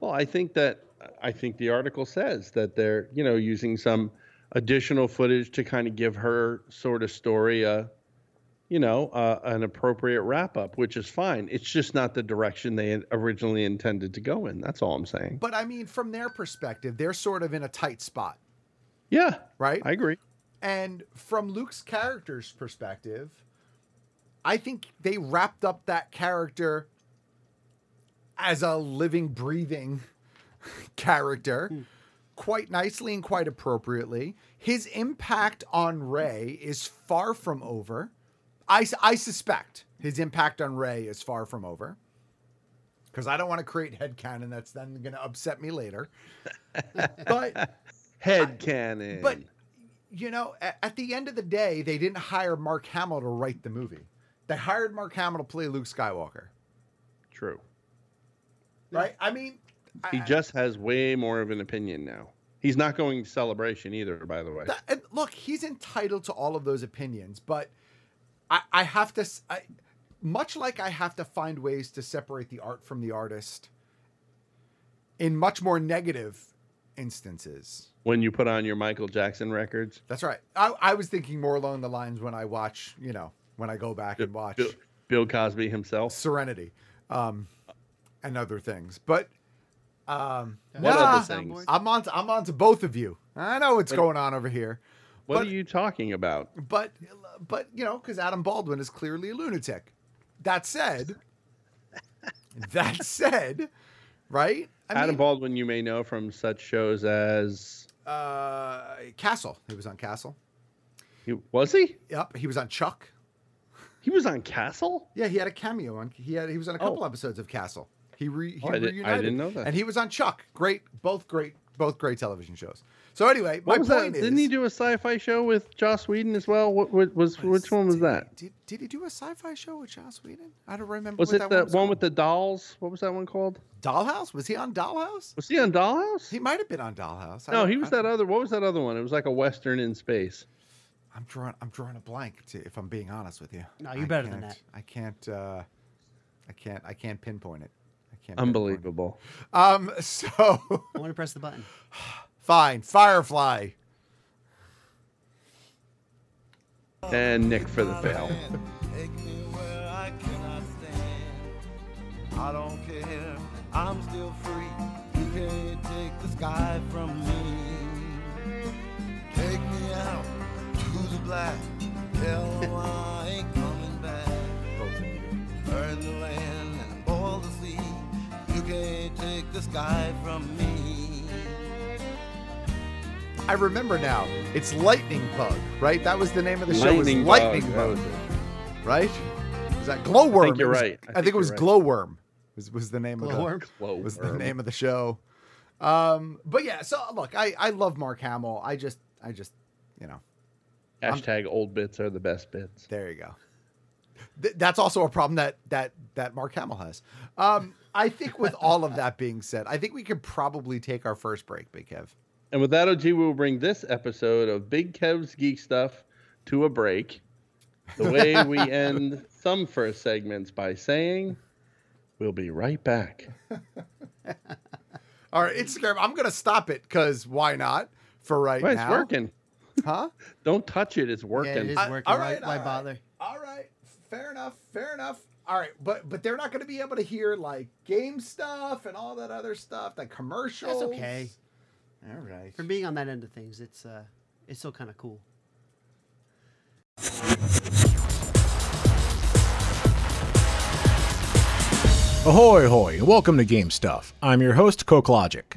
Well, I think that I think the article says that they're, you know, using some additional footage to kind of give her sort of story, a, you know, a, an appropriate wrap up, which is fine. It's just not the direction they originally intended to go in. That's all I'm saying. But I mean, from their perspective, they're sort of in a tight spot. Yeah. Right. I agree. And from Luke's character's perspective, I think they wrapped up that character as a living, breathing character mm. quite nicely and quite appropriately. His impact on Rey is far from over. I, I suspect his impact on Rey is far from over. Because I don't want to create headcanon that's then going to upset me later. But headcanon. But, you know, at, at the end of the day, they didn't hire Mark Hamill to write the movie. They hired Mark Hamill to play Luke Skywalker. True. Right? I mean... He I, just has way more of an opinion now. He's not going to Celebration either, by the way. That, and look, he's entitled to all of those opinions, but I, I have to... I, much like I have to find ways to separate the art from the artist in much more negative instances. When you put on your Michael Jackson records? That's right. I, I was thinking more along the lines when I watch, you know... When I go back and watch Bill, Bill Cosby himself, Serenity, um, and other things, but Um, what nah, other things? I'm on to, I'm on to both of you. I know what's Wait, going on over here. What but, are you talking about? But, but you know, because Adam Baldwin is clearly a lunatic. That said, that said, right? I Adam mean, Baldwin, you may know from such shows as uh, Castle. He was on Castle. He, was he? Yep. He was on Chuck. He was on Castle? Yeah, he had a cameo on. He had. He was on a couple oh. episodes of Castle. He, re, he oh, I reunited. Did, I didn't know that. And he was on Chuck. Great, both great, both great television shows. So anyway, what my point that? is, didn't he do a sci-fi show with Joss Whedon as well? What, what was what which is, one was did, that? Did Did he do a sci-fi show with Joss Whedon? I don't remember. Was what it that the one, was one with the dolls? What was that one called? Dollhouse? Was he on Dollhouse? Was he on Dollhouse? He might have been on Dollhouse. I no, he was that other. What was that other one? It was like a western in space. I'm drawing. I'm drawing a blank. To, if I'm being honest with you. No, you're I better than that. I can't. Uh, I can't. I can't pinpoint it. I can't. Unbelievable. Pinpoint it. Um. So. I want to press the button. Fine. Firefly. And Nick for the fail. Take me where I cannot stand. I don't care. I'm still free. You can't take the sky from me. Take me out. The black, hell, I ain't coming back. Burn the land and all the sea. You can't take the sky from me. I remember now. It's Lightning Bug, right? That was the name of the show. Lightning, was Lightning Bug, Bug right? Was that Glowworm? I think you're right. I think, I think it was right. Glowworm. Was was the name Glowworm? of the Glowworm. Was the name of the show? Um, but yeah. So look, I I love Mark Hamill. I just I just you know. Hashtag old bits are the best bits. There you go. Th- that's also a problem that that that Mark Hamill has. Um, I think with all of that being said, I think we could probably take our first break, Big Kev. And with that, O G, we'll bring this episode of Big Kev's Geek Stuff to a break. The way we end some first segments by saying, we'll be right back. All right, Instagram, I'm going to stop it because why not for right well, now? It's working. Huh? Don't touch it. It's working. Yeah, it is working. I, all right, why, why all bother? Right. All right. Fair enough. Fair enough. All right. But but they're not going to be able to hear like game stuff and all that other stuff, like commercials. That's okay. All right. For being on that end of things, it's uh, it's still kind of cool. Ahoy, hoy. Welcome to Game Stuff. I'm your host, Coke Logic.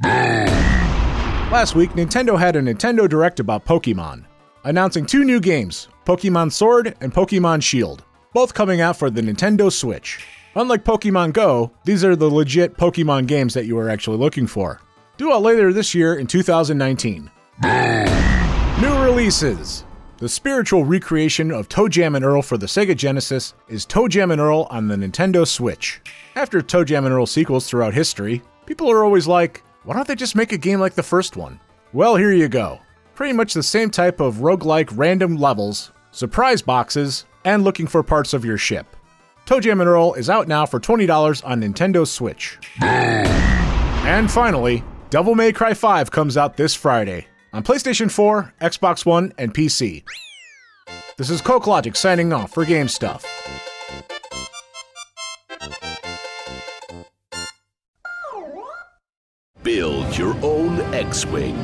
Last week, Nintendo had a Nintendo Direct about Pokemon, announcing two new games, Pokemon Sword and Pokemon Shield, both coming out for the Nintendo Switch. Unlike Pokemon Go, these are the legit Pokemon games that you are actually looking for. Due out later this year in two thousand nineteen. New releases. The spiritual recreation of Toe Jam and Earl for the Sega Genesis is Toe Jam and Earl on the Nintendo Switch. After Toe Jam and Earl sequels throughout history, people are always like, why don't they just make a game like the first one? Well, here you go. Pretty much the same type of roguelike random levels, surprise boxes, and looking for parts of your ship. Toe Jam and Earl is out now for twenty dollars on Nintendo Switch. And finally, Devil May Cry five comes out this Friday on PlayStation four, Xbox One, and P C. This is Coke Logic signing off for Game Stuff. Build your own X-Wing.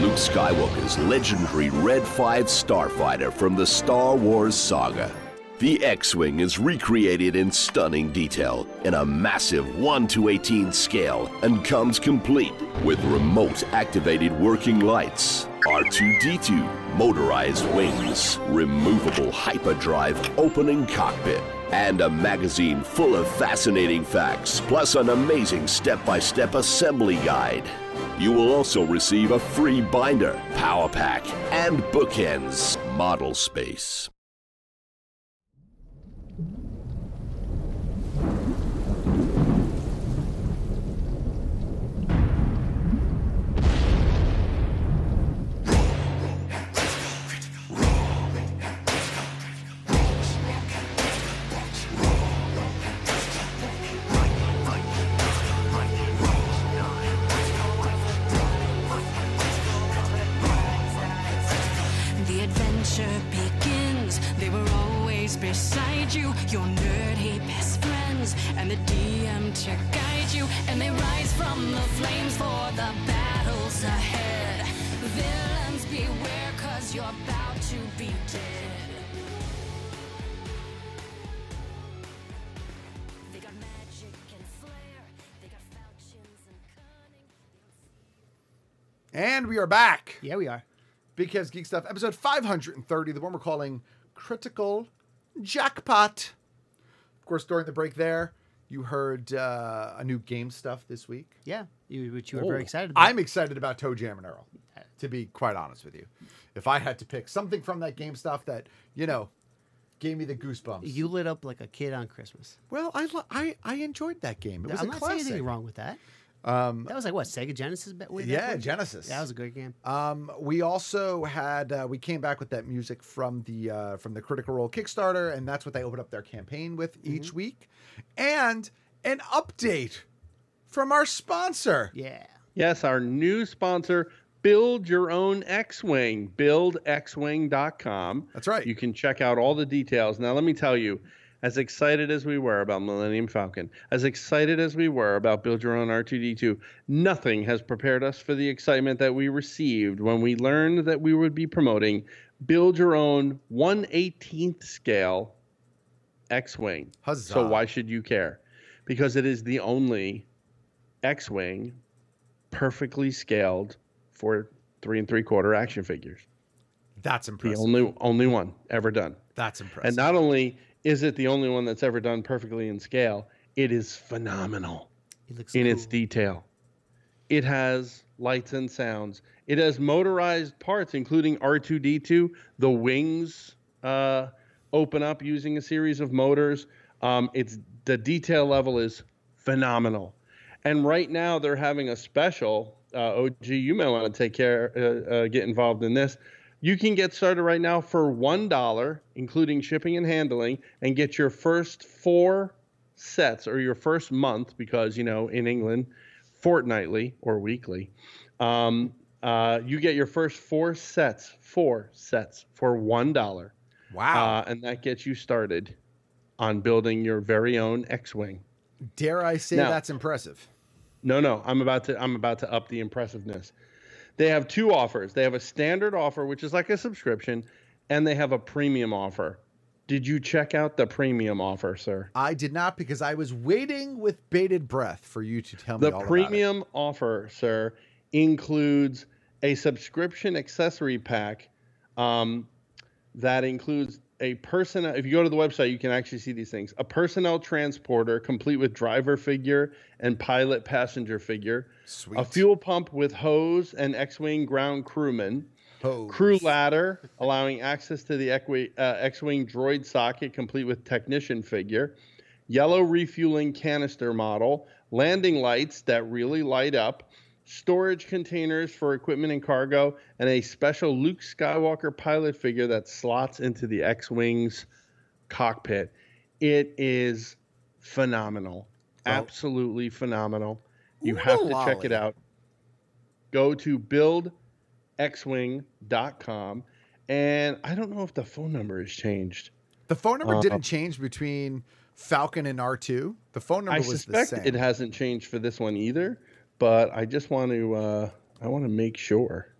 Luke Skywalker's legendary Red five starfighter from the Star Wars saga. The X-Wing is recreated in stunning detail in a massive one to eighteen scale and comes complete with remote-activated working lights, R two D two, motorized wings, removable hyperdrive opening cockpit, and a magazine full of fascinating facts, plus an amazing step-by-step assembly guide. You will also receive a free binder, power pack, and bookends model space. Beside you, your nerdy best friends, and the D M to guide you, and they rise from the flames. what's ahead. Villains beware, cause you're about to be dead. They got magic and flair, they got falchions and cunning. And we are back. Yeah, we are. Because Geek Stuff, episode five hundred thirty, the one we're calling Critical Jackpot. Of course, during the break there, you heard uh, a new game stuff this week. Yeah, you, which you were oh, very excited about. I'm excited about Toe Jam and Earl, to be quite honest with you. If I had to pick something from that game stuff that, you know, gave me the goosebumps. You lit up like a kid on Christmas. Well, I I, I enjoyed that game. It was I'm a classic. I'm not saying anything wrong with that. Um, that was like, what, Sega Genesis? Yeah, one? Genesis. That was a good game. Um, we also had, uh, we came back with that music from the uh, from the Critical Role Kickstarter, and that's what they opened up their campaign with mm-hmm. each week. And an update from our sponsor. Yeah. Yes, our new sponsor, Build Your Own X-Wing, build x wing dot com. That's right. You can check out all the details. Now, let me tell you, as excited as we were about Millennium Falcon, as excited as we were about Build Your Own R two D two, nothing has prepared us for the excitement that we received when we learned that we would be promoting Build Your Own one eighteenth scale X-Wing. Huzzah. So why should you care? Because it is the only X-Wing perfectly scaled for three and three quarter action figures. That's impressive. The only, only one ever done. That's impressive. And not only is it the only one that's ever done perfectly in scale, it is phenomenal it looks in cool. its detail. It has lights and sounds. It has motorized parts, including R two D two. The wings uh, open up using a series of motors. Um, it's the detail level is phenomenal. And right now they're having a special. Uh, O G, you may want to take care, uh, uh, get involved in this. You can get started right now for one dollar, including shipping and handling, and get your first four sets or your first month because, you know, in England, fortnightly or weekly, um, uh, you get your first four sets, four sets for one dollar. Wow. Uh, and that gets you started on building your very own X-Wing. Dare I say now, that's impressive? No, no, I'm about to I'm about to up the impressiveness. They have two offers. They have a standard offer, which is like a subscription, and they have a premium offer. Did you check out the premium offer, sir? I did not, because I was waiting with bated breath for you to tell me all about it. The premium offer, sir, includes a subscription accessory pack um, that includes a personnel. If you go to the website, you can actually see these things. A personnel transporter complete with driver figure and pilot passenger figure. Sweet. A fuel pump with hose and X-Wing ground crewman. Hose. Crew ladder, allowing access to the equi- uh, X-Wing droid socket complete with technician figure. Yellow refueling canister model. Landing lights that really light up. Storage containers for equipment and cargo, and a special Luke Skywalker pilot figure that slots into the X-Wing's cockpit. It is phenomenal. Oh. Absolutely phenomenal. You Ooh, have to lolly. check it out. Go to build x wing dot com, and I don't know if the phone number has changed. The phone number uh, didn't change between Falcon and R two. The phone number I was the same. I suspect it hasn't changed for this one either. But I just want to, uh, I want to make sure.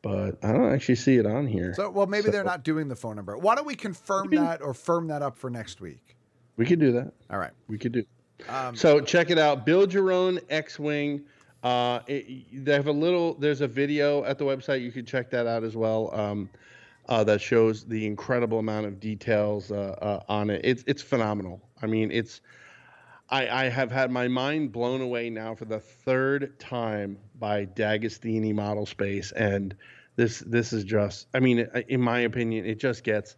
But I don't actually see it on here. So, well, maybe so. They're not doing the phone number. Why don't we confirm that or firm that up for next week? We could do that. All right. We could do that. Um, so check it out. Build Your Own X-Wing. Uh, it, they have a little, there's a video at the website. You can check that out as well. Um, uh, that shows the incredible amount of details uh, uh, on it. It's, it's phenomenal. I mean, it's, I, I have had my mind blown away now for the third time by D'Agostini model space. And this this is just, I mean, in my opinion, it just gets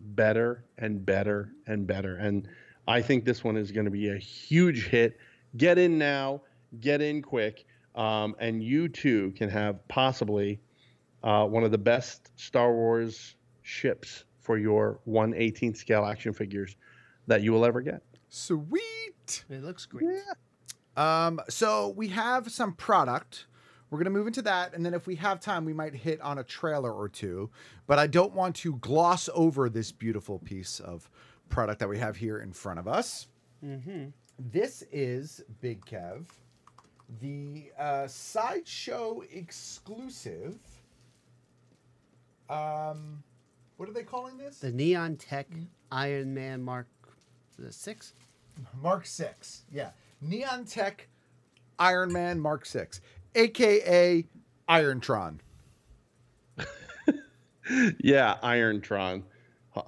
better and better and better. And I think this one is going to be a huge hit. Get in now. Get in quick. Um, and you, too, can have possibly uh, one of the best Star Wars ships for your one eighteenth scale action figures that you will ever get. Sweet. It looks great. Yeah. Um, so we have some product. We're going to move into that. And then if we have time, we might hit on a trailer or two. But I don't want to gloss over this beautiful piece of product that we have here in front of us. Mm-hmm. This is Big Kev. the uh, Sideshow exclusive. Um, what are they calling this? The Neon Tech mm-hmm. Iron Man Mark the Six. Mark Six, yeah. Neon Tech Iron Man Mark Six, aka Irontron. Yeah, Irontron.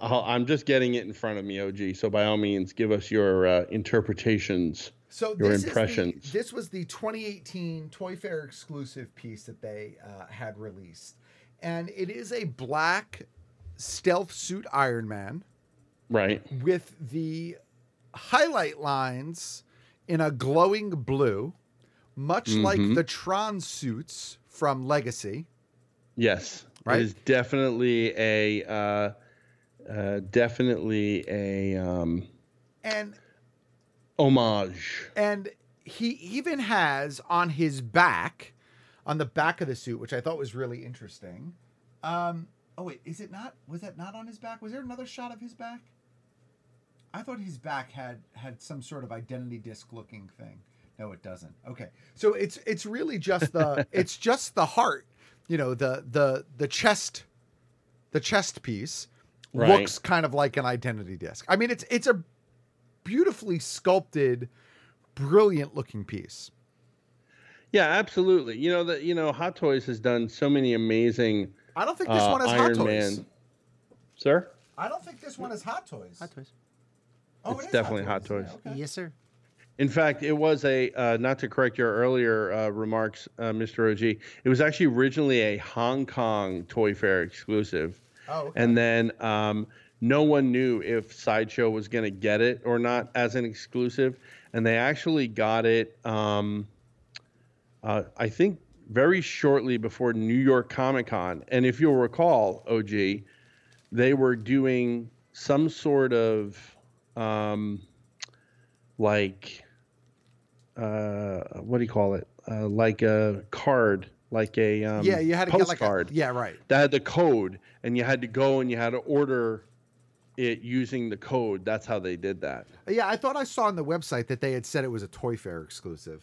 I'm just getting it in front of me, O G. So by all means, give us your uh, interpretations, so your this impressions. Is the, this was the twenty eighteen Toy Fair exclusive piece that they uh, had released. And it is a black stealth suit Iron Man. Right. With the highlight lines in a glowing blue, much mm-hmm. like the Tron suits from Legacy. Yes. Right? It is definitely a... Uh, Uh, definitely a um, and homage. And he even has on his back, on the back of the suit, which I thought was really interesting. Um, oh, wait, is it not? Was that not on his back? Was there another shot of his back? I thought his back had, had some sort of identity disc looking thing. No, it doesn't. Okay. So it's it's really just the it's just the heart, you know, the the the chest the chest piece. Right. Looks kind of like an identity disc. I mean, it's it's a beautifully sculpted, brilliant looking piece. Yeah, absolutely. You know that you know Hot Toys has done so many amazing. I don't think this uh, one is Iron Hot Man. Toys. Sir? I don't think this one is Hot Toys. Hot Toys. Oh, it's it is definitely Hot Toys. Hot Toys. Okay. Yes, sir. In fact, it was a uh, not to correct your earlier uh, remarks, uh, Mister O G. It was actually originally a Hong Kong Toy Fair exclusive. Oh, okay. And then um, no one knew if Sideshow was going to get it or not as an exclusive. And they actually got it, um, uh, I think, very shortly before New York Comic Con. And if you'll recall, O G, they were doing some sort of, um, like, uh, what do you call it? Uh, like a card. Like a um, yeah, you had to postcard. Get like a, yeah, right. That had the code, and you had to go and you had to order it using the code. That's how they did that. Yeah, I thought I saw on the website that they had said it was a Toy Fair exclusive.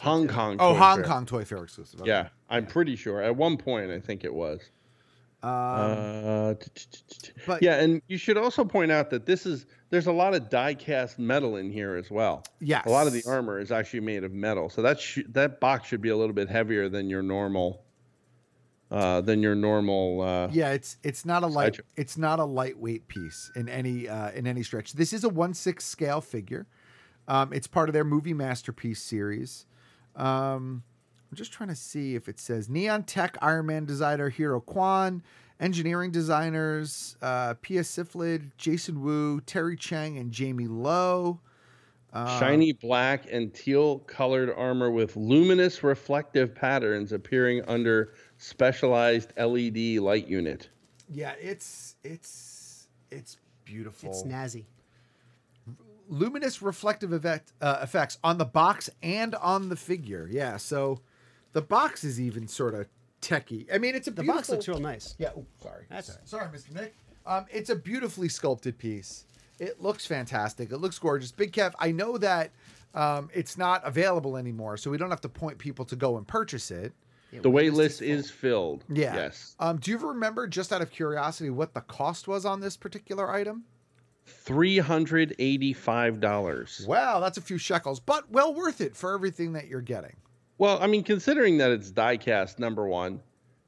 Hong Kong. Oh, Toy Hong Fair. Kong Toy Fair exclusive. Okay. Yeah, I'm yeah. pretty sure. At one point, I think it was. Um, uh, t- t- t- t- but yeah, and you should also point out that this is there's a lot of die-cast metal in here as well. Yes, a lot of the armor is actually made of metal, so that sh- that box should be a little bit heavier than your normal. Uh, than your normal. Uh, yeah, it's it's not a light sideshow. It's not a lightweight piece in any uh, in any stretch. This is a one sixth scale figure. Um, it's part of their Movie Masterpiece series. Um, I'm just trying to see if it says Neon Tech Iron Man designer Hiro Kwan, engineering designers uh, Pia Siflid, Jason Wu, Terry Chang, and Jamie Lowe. Uh, Shiny black and teal colored armor with luminous reflective patterns appearing under specialized L E D light unit. Yeah, it's it's it's beautiful. It's snazzy. Luminous reflective effect, uh, effects on the box and on the figure. Yeah, so. The box is even sort of techie. I mean, it's a the beautiful... box looks real nice. Yeah. Oh, sorry. That's sorry, right. Mister Nick. Um, it's a beautifully sculpted piece. It looks fantastic. It looks gorgeous. Big Kev, I know that um, it's not available anymore, so we don't have to point people to go and purchase it. Yeah, the wait list is filled. Yeah. Yes. Um, do you remember, just out of curiosity, what the cost was on this particular item? three hundred eighty-five dollars. Wow, that's a few shekels, but well worth it for everything that you're getting. Well, I mean, considering that it's die-cast, number one.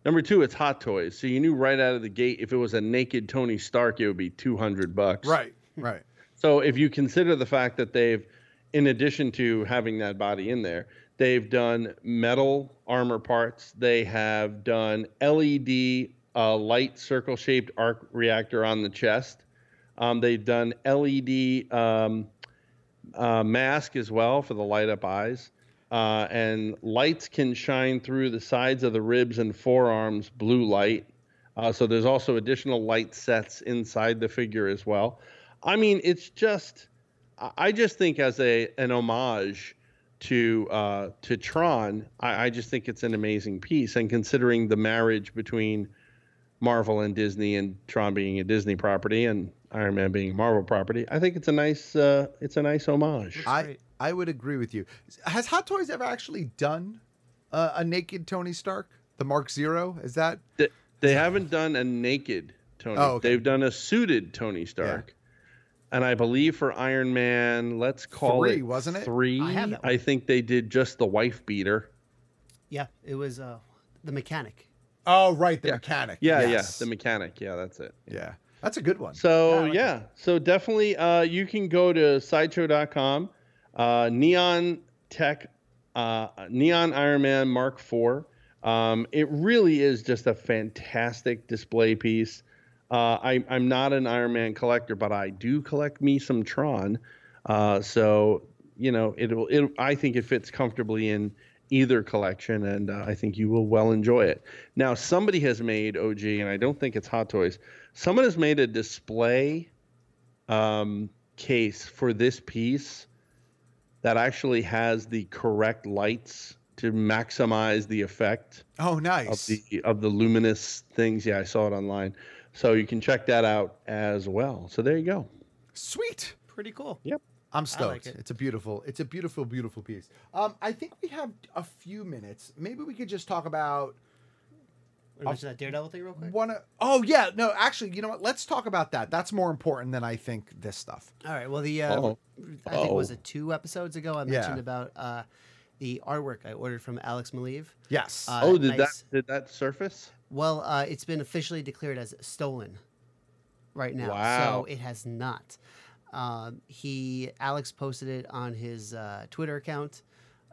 Number two, it's Hot Toys. So you knew right out of the gate, if it was a naked Tony Stark, it would be two hundred bucks. Right, right. So if you consider the fact that they've, in addition to having that body in there, they've done metal armor parts. They have done L E D uh, light circle-shaped arc reactor on the chest. Um, they've done L E D um, uh, mask as well for the light-up eyes. Uh, and lights can shine through the sides of the ribs and forearms, blue light. Uh, so there's also additional light sets inside the figure as well. I mean, it's just, I just think as a an homage to uh, to Tron, I, I just think it's an amazing piece. And considering the marriage between Marvel and Disney, and Tron being a Disney property and Iron Man being a Marvel property, I think it's a nice uh, it's a nice homage. I I would agree with you. Has Hot Toys ever actually done uh, a naked Tony Stark? The Mark Zero? Is that? They, they haven't done a naked Tony. Oh, okay. They've done a suited Tony Stark. Yeah. And I believe for Iron Man, let's call three, it wasn't it? Three. I, I think they did just the wife beater. Yeah, it was uh, the mechanic. Oh, right. The yeah. mechanic. Yeah, yes. yeah. The mechanic. Yeah, that's it. Yeah. yeah. That's a good one. So, yeah. Like yeah. So definitely uh, you can go to sideshow dot com. Uh, Neon Tech, uh, Neon Iron Man Mark four. Um, it really is just a fantastic display piece. Uh, I, I'm not an Iron Man collector, but I do collect me some Tron. Uh, so, you know, it will. It, I think it fits comfortably in either collection, and uh, I think you will well enjoy it. Now, somebody has made, O G, and I don't think it's Hot Toys, someone has made a display um, case for this piece that actually has the correct lights to maximize the effect. Oh, nice. Of the, of the luminous things. Yeah, I saw it online. So you can check that out as well. So there you go. Sweet. Pretty cool. Yep. I'm stoked. Like it. It's a beautiful, it's a beautiful, beautiful piece. Um, I think we have a few minutes. Maybe we could just talk about uh, that Daredevil thing real quick. Wanna, oh, yeah. No, actually, you know what? Let's talk about that. That's more important than I think this stuff. All right. Well, the uh, I think it was it two episodes ago I mentioned yeah. about uh, the artwork I ordered from Alex Maleev. Yes. Uh, oh, did, nice. that, did that surface? Well, uh, it's been officially declared as stolen right now. Wow. So it has not. Um, he Alex posted it on his uh, Twitter account.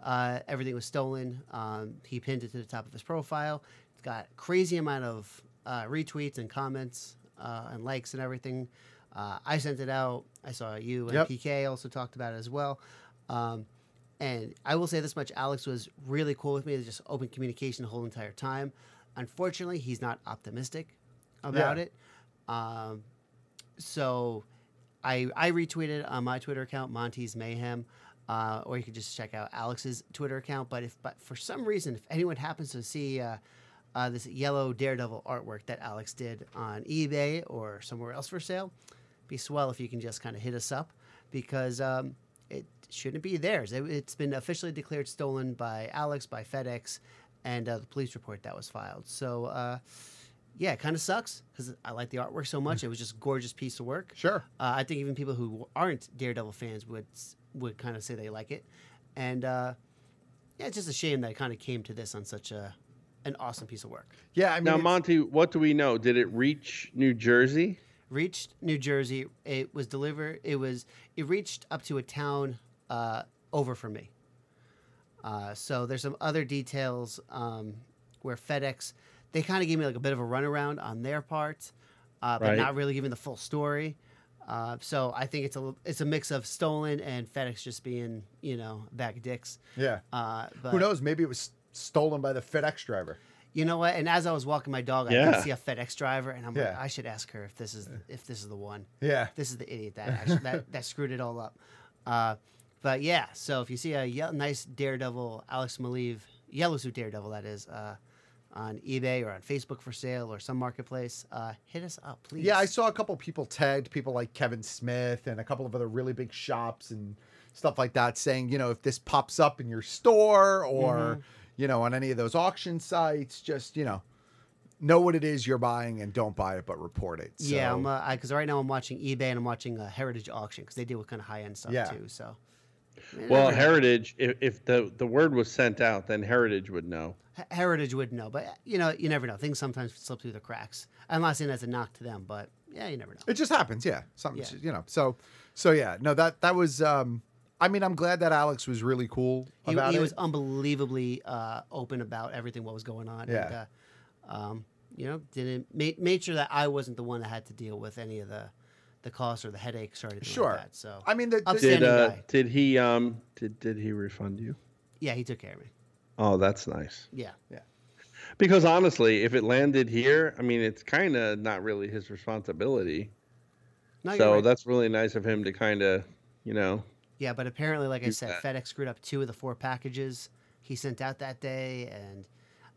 Uh, everything was stolen. Um, he pinned it to the top of his profile. It's got crazy amount of uh, retweets and comments uh, and likes and everything. Uh, I sent it out. I saw you and yep. P K also talked about it as well. Um, and I will say this much. Alex was really cool with me. It was just open communication the whole entire time. Unfortunately, he's not optimistic about yeah. it. Um, so I I retweeted on my Twitter account, Monty's Mayhem, uh, or you can just check out Alex's Twitter account. But if but for some reason, if anyone happens to see uh, uh, this yellow Daredevil artwork that Alex did on eBay or somewhere else for sale, it'd be swell if you can just kind of hit us up because um, it shouldn't be theirs. It, it's been officially declared stolen by Alex, by FedEx, and uh, the police report that was filed. So, uh, yeah, it kind of sucks because I like the artwork so much. It was just a gorgeous piece of work. Sure. Uh, I think even people who aren't Daredevil fans would would kind of say they like it. And, uh, yeah, it's just a shame that it kind of came to this on such a an awesome piece of work. Yeah, I mean, now, Monty, what do we know? Did it reach New Jersey? Reached New Jersey. It was delivered. It was. It reached up to a town uh, over from me. Uh, so there's some other details um, where FedEx, they kind of gave me like a bit of a runaround on their part, uh, but right. not really giving the full story. Uh, so I think it's a it's a mix of stolen and FedEx just being, you know, back dicks. Yeah. Uh, but who knows? Maybe it was stolen by the FedEx driver. You know what? And as I was walking my dog, I yeah. could see a FedEx driver, and I'm yeah. like, I should ask her if this is if this is the one. Yeah. This is the idiot that actually, that that screwed it all up. Uh, But yeah, so if you see a ye- nice Daredevil, Alex Maleev, yellow suit Daredevil, that is, uh, on eBay or on Facebook for sale or some marketplace, uh, hit us up, please. Yeah, I saw a couple people tagged, people like Kevin Smith and a couple of other really big shops and stuff like that saying, you know, if this pops up in your store or, mm-hmm. you know, on any of those auction sites, just, you know, know what it is you're buying and don't buy it, but report it. So. Yeah, because uh, right now I'm watching eBay and I'm watching a Heritage Auction because they deal with kind of high-end stuff yeah. too, so... Well, Heritage, if, if the, the word was sent out, then Heritage would know. Heritage would know. But, you know, you never know. Things sometimes slip through the cracks. I'm not saying that's a knock to them, but, yeah, you never know. It just happens, yeah. Something, yeah. you know. So, so yeah. No, that, that was, um, I mean, I'm glad that Alex was really cool he, about he it. He was unbelievably uh, open about everything, what was going on. Yeah. And, uh, um, you know, didn't made, made sure that I wasn't the one that had to deal with any of the... the cost or the headaches or anything sure. like that. So I mean, the, the did uh, did he um did did he refund you? Yeah, he took care of me. Oh, that's nice. Yeah, yeah. Because honestly, if it landed here, I mean, it's kind of not really his responsibility. No, so right. that's really nice of him to kind of, you know. Yeah, but apparently, like I said, that. FedEx screwed up two of the four packages he sent out that day, and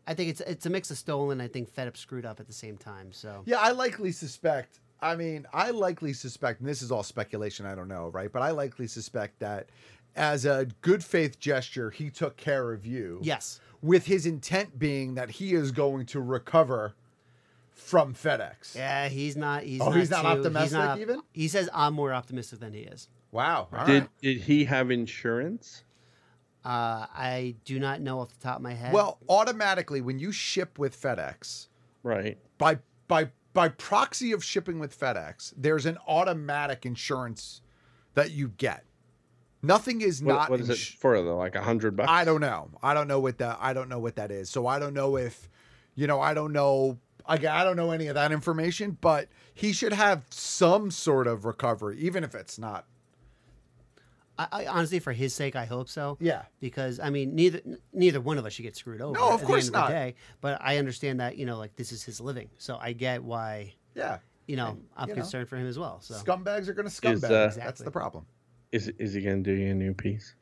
I think it's it's a mix of stolen. I think FedEx screwed up at the same time. So yeah, I likely suspect. I mean, I likely suspect, and this is all speculation, I don't know, right? But I likely suspect that as a good faith gesture, he took care of you. Yes. With his intent being that he is going to recover from FedEx. Yeah, he's not. He's oh, not he's not too, optimistic he's not, even? He says, I'm more optimistic than he is. Wow. All did, right. did he have insurance? Uh, I do not know off the top of my head. Well, automatically, when you ship with FedEx, right, by by by proxy of shipping with FedEx, there's an automatic insurance that you get. Nothing is what, not. What is ins- it for though? Like a hundred bucks? I don't know. I don't know what that. I don't know what that is. So I don't know if, you know, I don't know. I I don't know any of that information. But he should have some sort of recovery, even if it's not. I, I honestly, for his sake, I hope so. Yeah. Because I mean, neither neither one of us should get screwed over. No, of at course the end not. Of the day, but I understand that, you know, like this is his living, so I get why. Yeah. You know, and, I'm you concerned know, for him as well. So scumbags are going to scumbag. Is, uh, exactly. That's the problem. Is is he going to do you a new piece?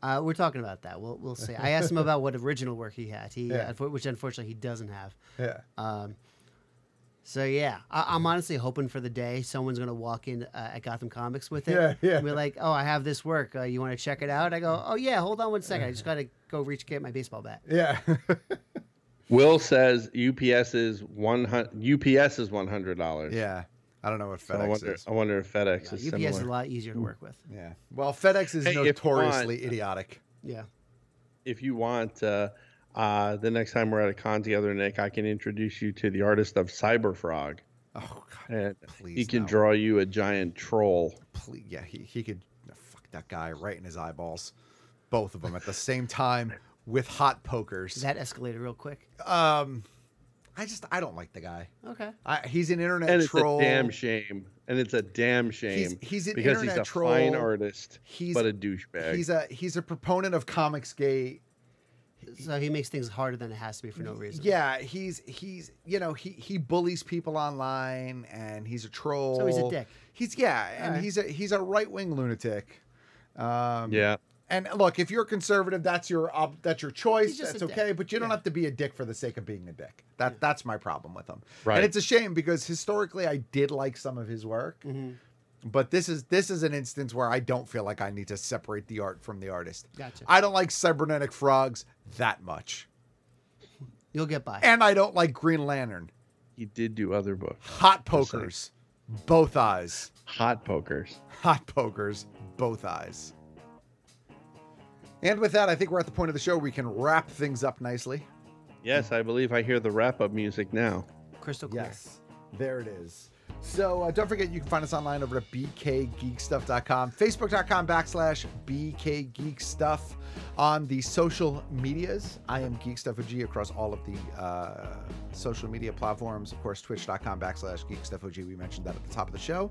Uh, we're talking about that. We'll we'll see. I asked him about what original work he had, he yeah. uh, which unfortunately he doesn't have. Yeah. Um. So yeah, I, I'm honestly hoping for the day someone's going to walk in uh, at Gotham Comics with it. Yeah, yeah. And we're like, oh, I have this work. Uh, you want to check it out? I go, oh yeah, hold on one second. I just got to go reach get my baseball bat. Yeah. Will says U P S is one hundred. U P S is one hundred dollars. Yeah. I don't know what FedEx so I wonder, is. I wonder if FedEx yeah, is U P S similar. U P S is a lot easier to work with. Yeah. Well, FedEx is hey, notoriously want, idiotic. Yeah. If you want, uh, uh, the next time we're at a con together, Nick, I can introduce you to the artist of Cyberfrog. Oh, God. And please he can no. draw you a giant troll. Please, yeah, he, he could fuck that guy right in his eyeballs. Both of them at the same time with hot pokers. That escalated real quick. Um... I just, I don't like the guy. Okay. I, he's an internet and troll. And it's a damn shame. And it's a damn shame. He's, he's an internet troll. Because he's a troll. fine artist, he's, but a douchebag. He's a he's a proponent of Comicsgate. So he makes things harder than it has to be for no reason. Yeah, he's, he's you know, he, he bullies people online, and he's a troll. So he's a dick. He's, yeah, All and right. he's a he's a right-wing lunatic. Um, yeah. And look, if you're conservative, that's your uh, that's your choice. That's okay. Dick. But you don't yeah. have to be a dick for the sake of being a dick. That yeah. that's my problem with him. Right. And it's a shame because historically I did like some of his work, mm-hmm. but this is this is an instance where I don't feel like I need to separate the art from the artist. Gotcha. I don't like cybernetic frogs that much. You'll get by. And I don't like Green Lantern. He did do other books. Hot pokers, both eyes. Hot pokers. Hot pokers, both eyes. And with that, I think we're at the point of the show where we can wrap things up nicely. Yes, I believe I hear the wrap-up music now. Crystal clear. Yes, there it is. So uh, don't forget, you can find us online over at b k geek stuff dot com, facebook dot com backslash bkgeekstuff. On the social medias, I am geekstuffog across all of the uh, social media platforms. Of course, twitch dot com backslash geekstuffog. We mentioned that at the top of the show.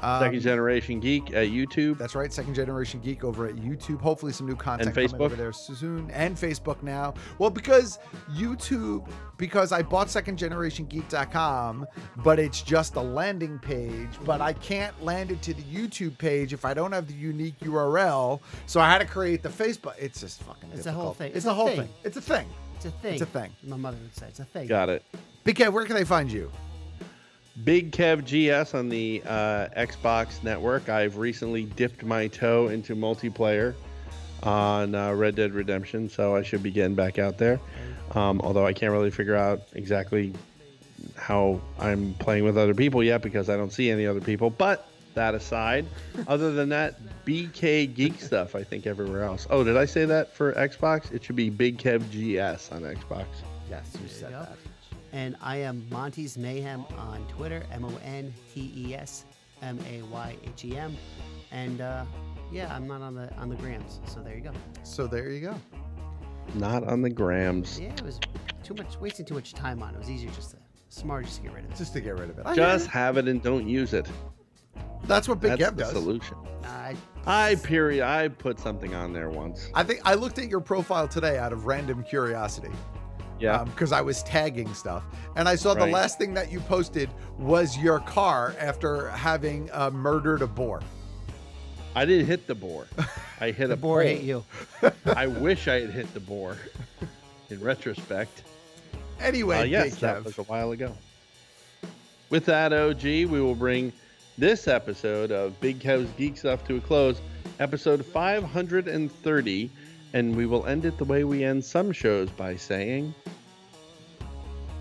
Um, Second Generation Geek at YouTube. That's right. Second Generation Geek over at YouTube. Hopefully some new content and Facebook. coming over there soon. And Facebook now. Well, because YouTube, because I bought second generation geek dot com, but it's just a landing page, but I can't land it to the YouTube page if I don't have the unique U R L. So I had to create the Facebook. It's just fucking It's difficult. a whole thing. It's, it's a whole thing. thing. It's a thing. It's a thing. It's a thing. My mother would say it's a thing. Got it. Big Kev, where can they find you? Big Kev G S on the uh, Xbox Network. I've recently dipped my toe into multiplayer on uh, Red Dead Redemption, so I should be getting back out there. Um, although I can't really figure out exactly how I'm playing with other people yet because I don't see any other people. But that aside, other than that, B K Geek Stuff, I think, everywhere else. Oh, did I say that for Xbox? It should be Big Kev G S on Xbox. Yes, you said you that. And I am Monty's Mayhem on Twitter, M O N T E S M A Y H E M. And uh, yeah, I'm not on the on the grams, so there you go. So there you go. Not on the grams. Yeah, it was too much, wasting too much time on it. It was easier just to, smart just to get rid of it. Just to get rid of it. I just have it and don't use it. That's what Big Kev does. That's the solution. I, I period. I put something on there once. I think I looked at your profile today out of random curiosity. Yeah, because um, I was tagging stuff, and I saw right. the last thing that you posted was your car after having uh, murdered a boar. I didn't hit the boar. I hit the a boar. Boar ate you. I wish I had hit the boar. In retrospect. Anyway, uh, yes, that Kev. was a while ago. With that, O G, we will bring this episode of Big Kev's Geek Stuff to a close. episode five hundred thirty, and we will end it the way we end some shows by saying,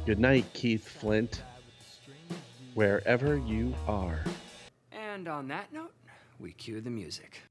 good night, Keith Flint, wherever you are. And on that note, we cue the music.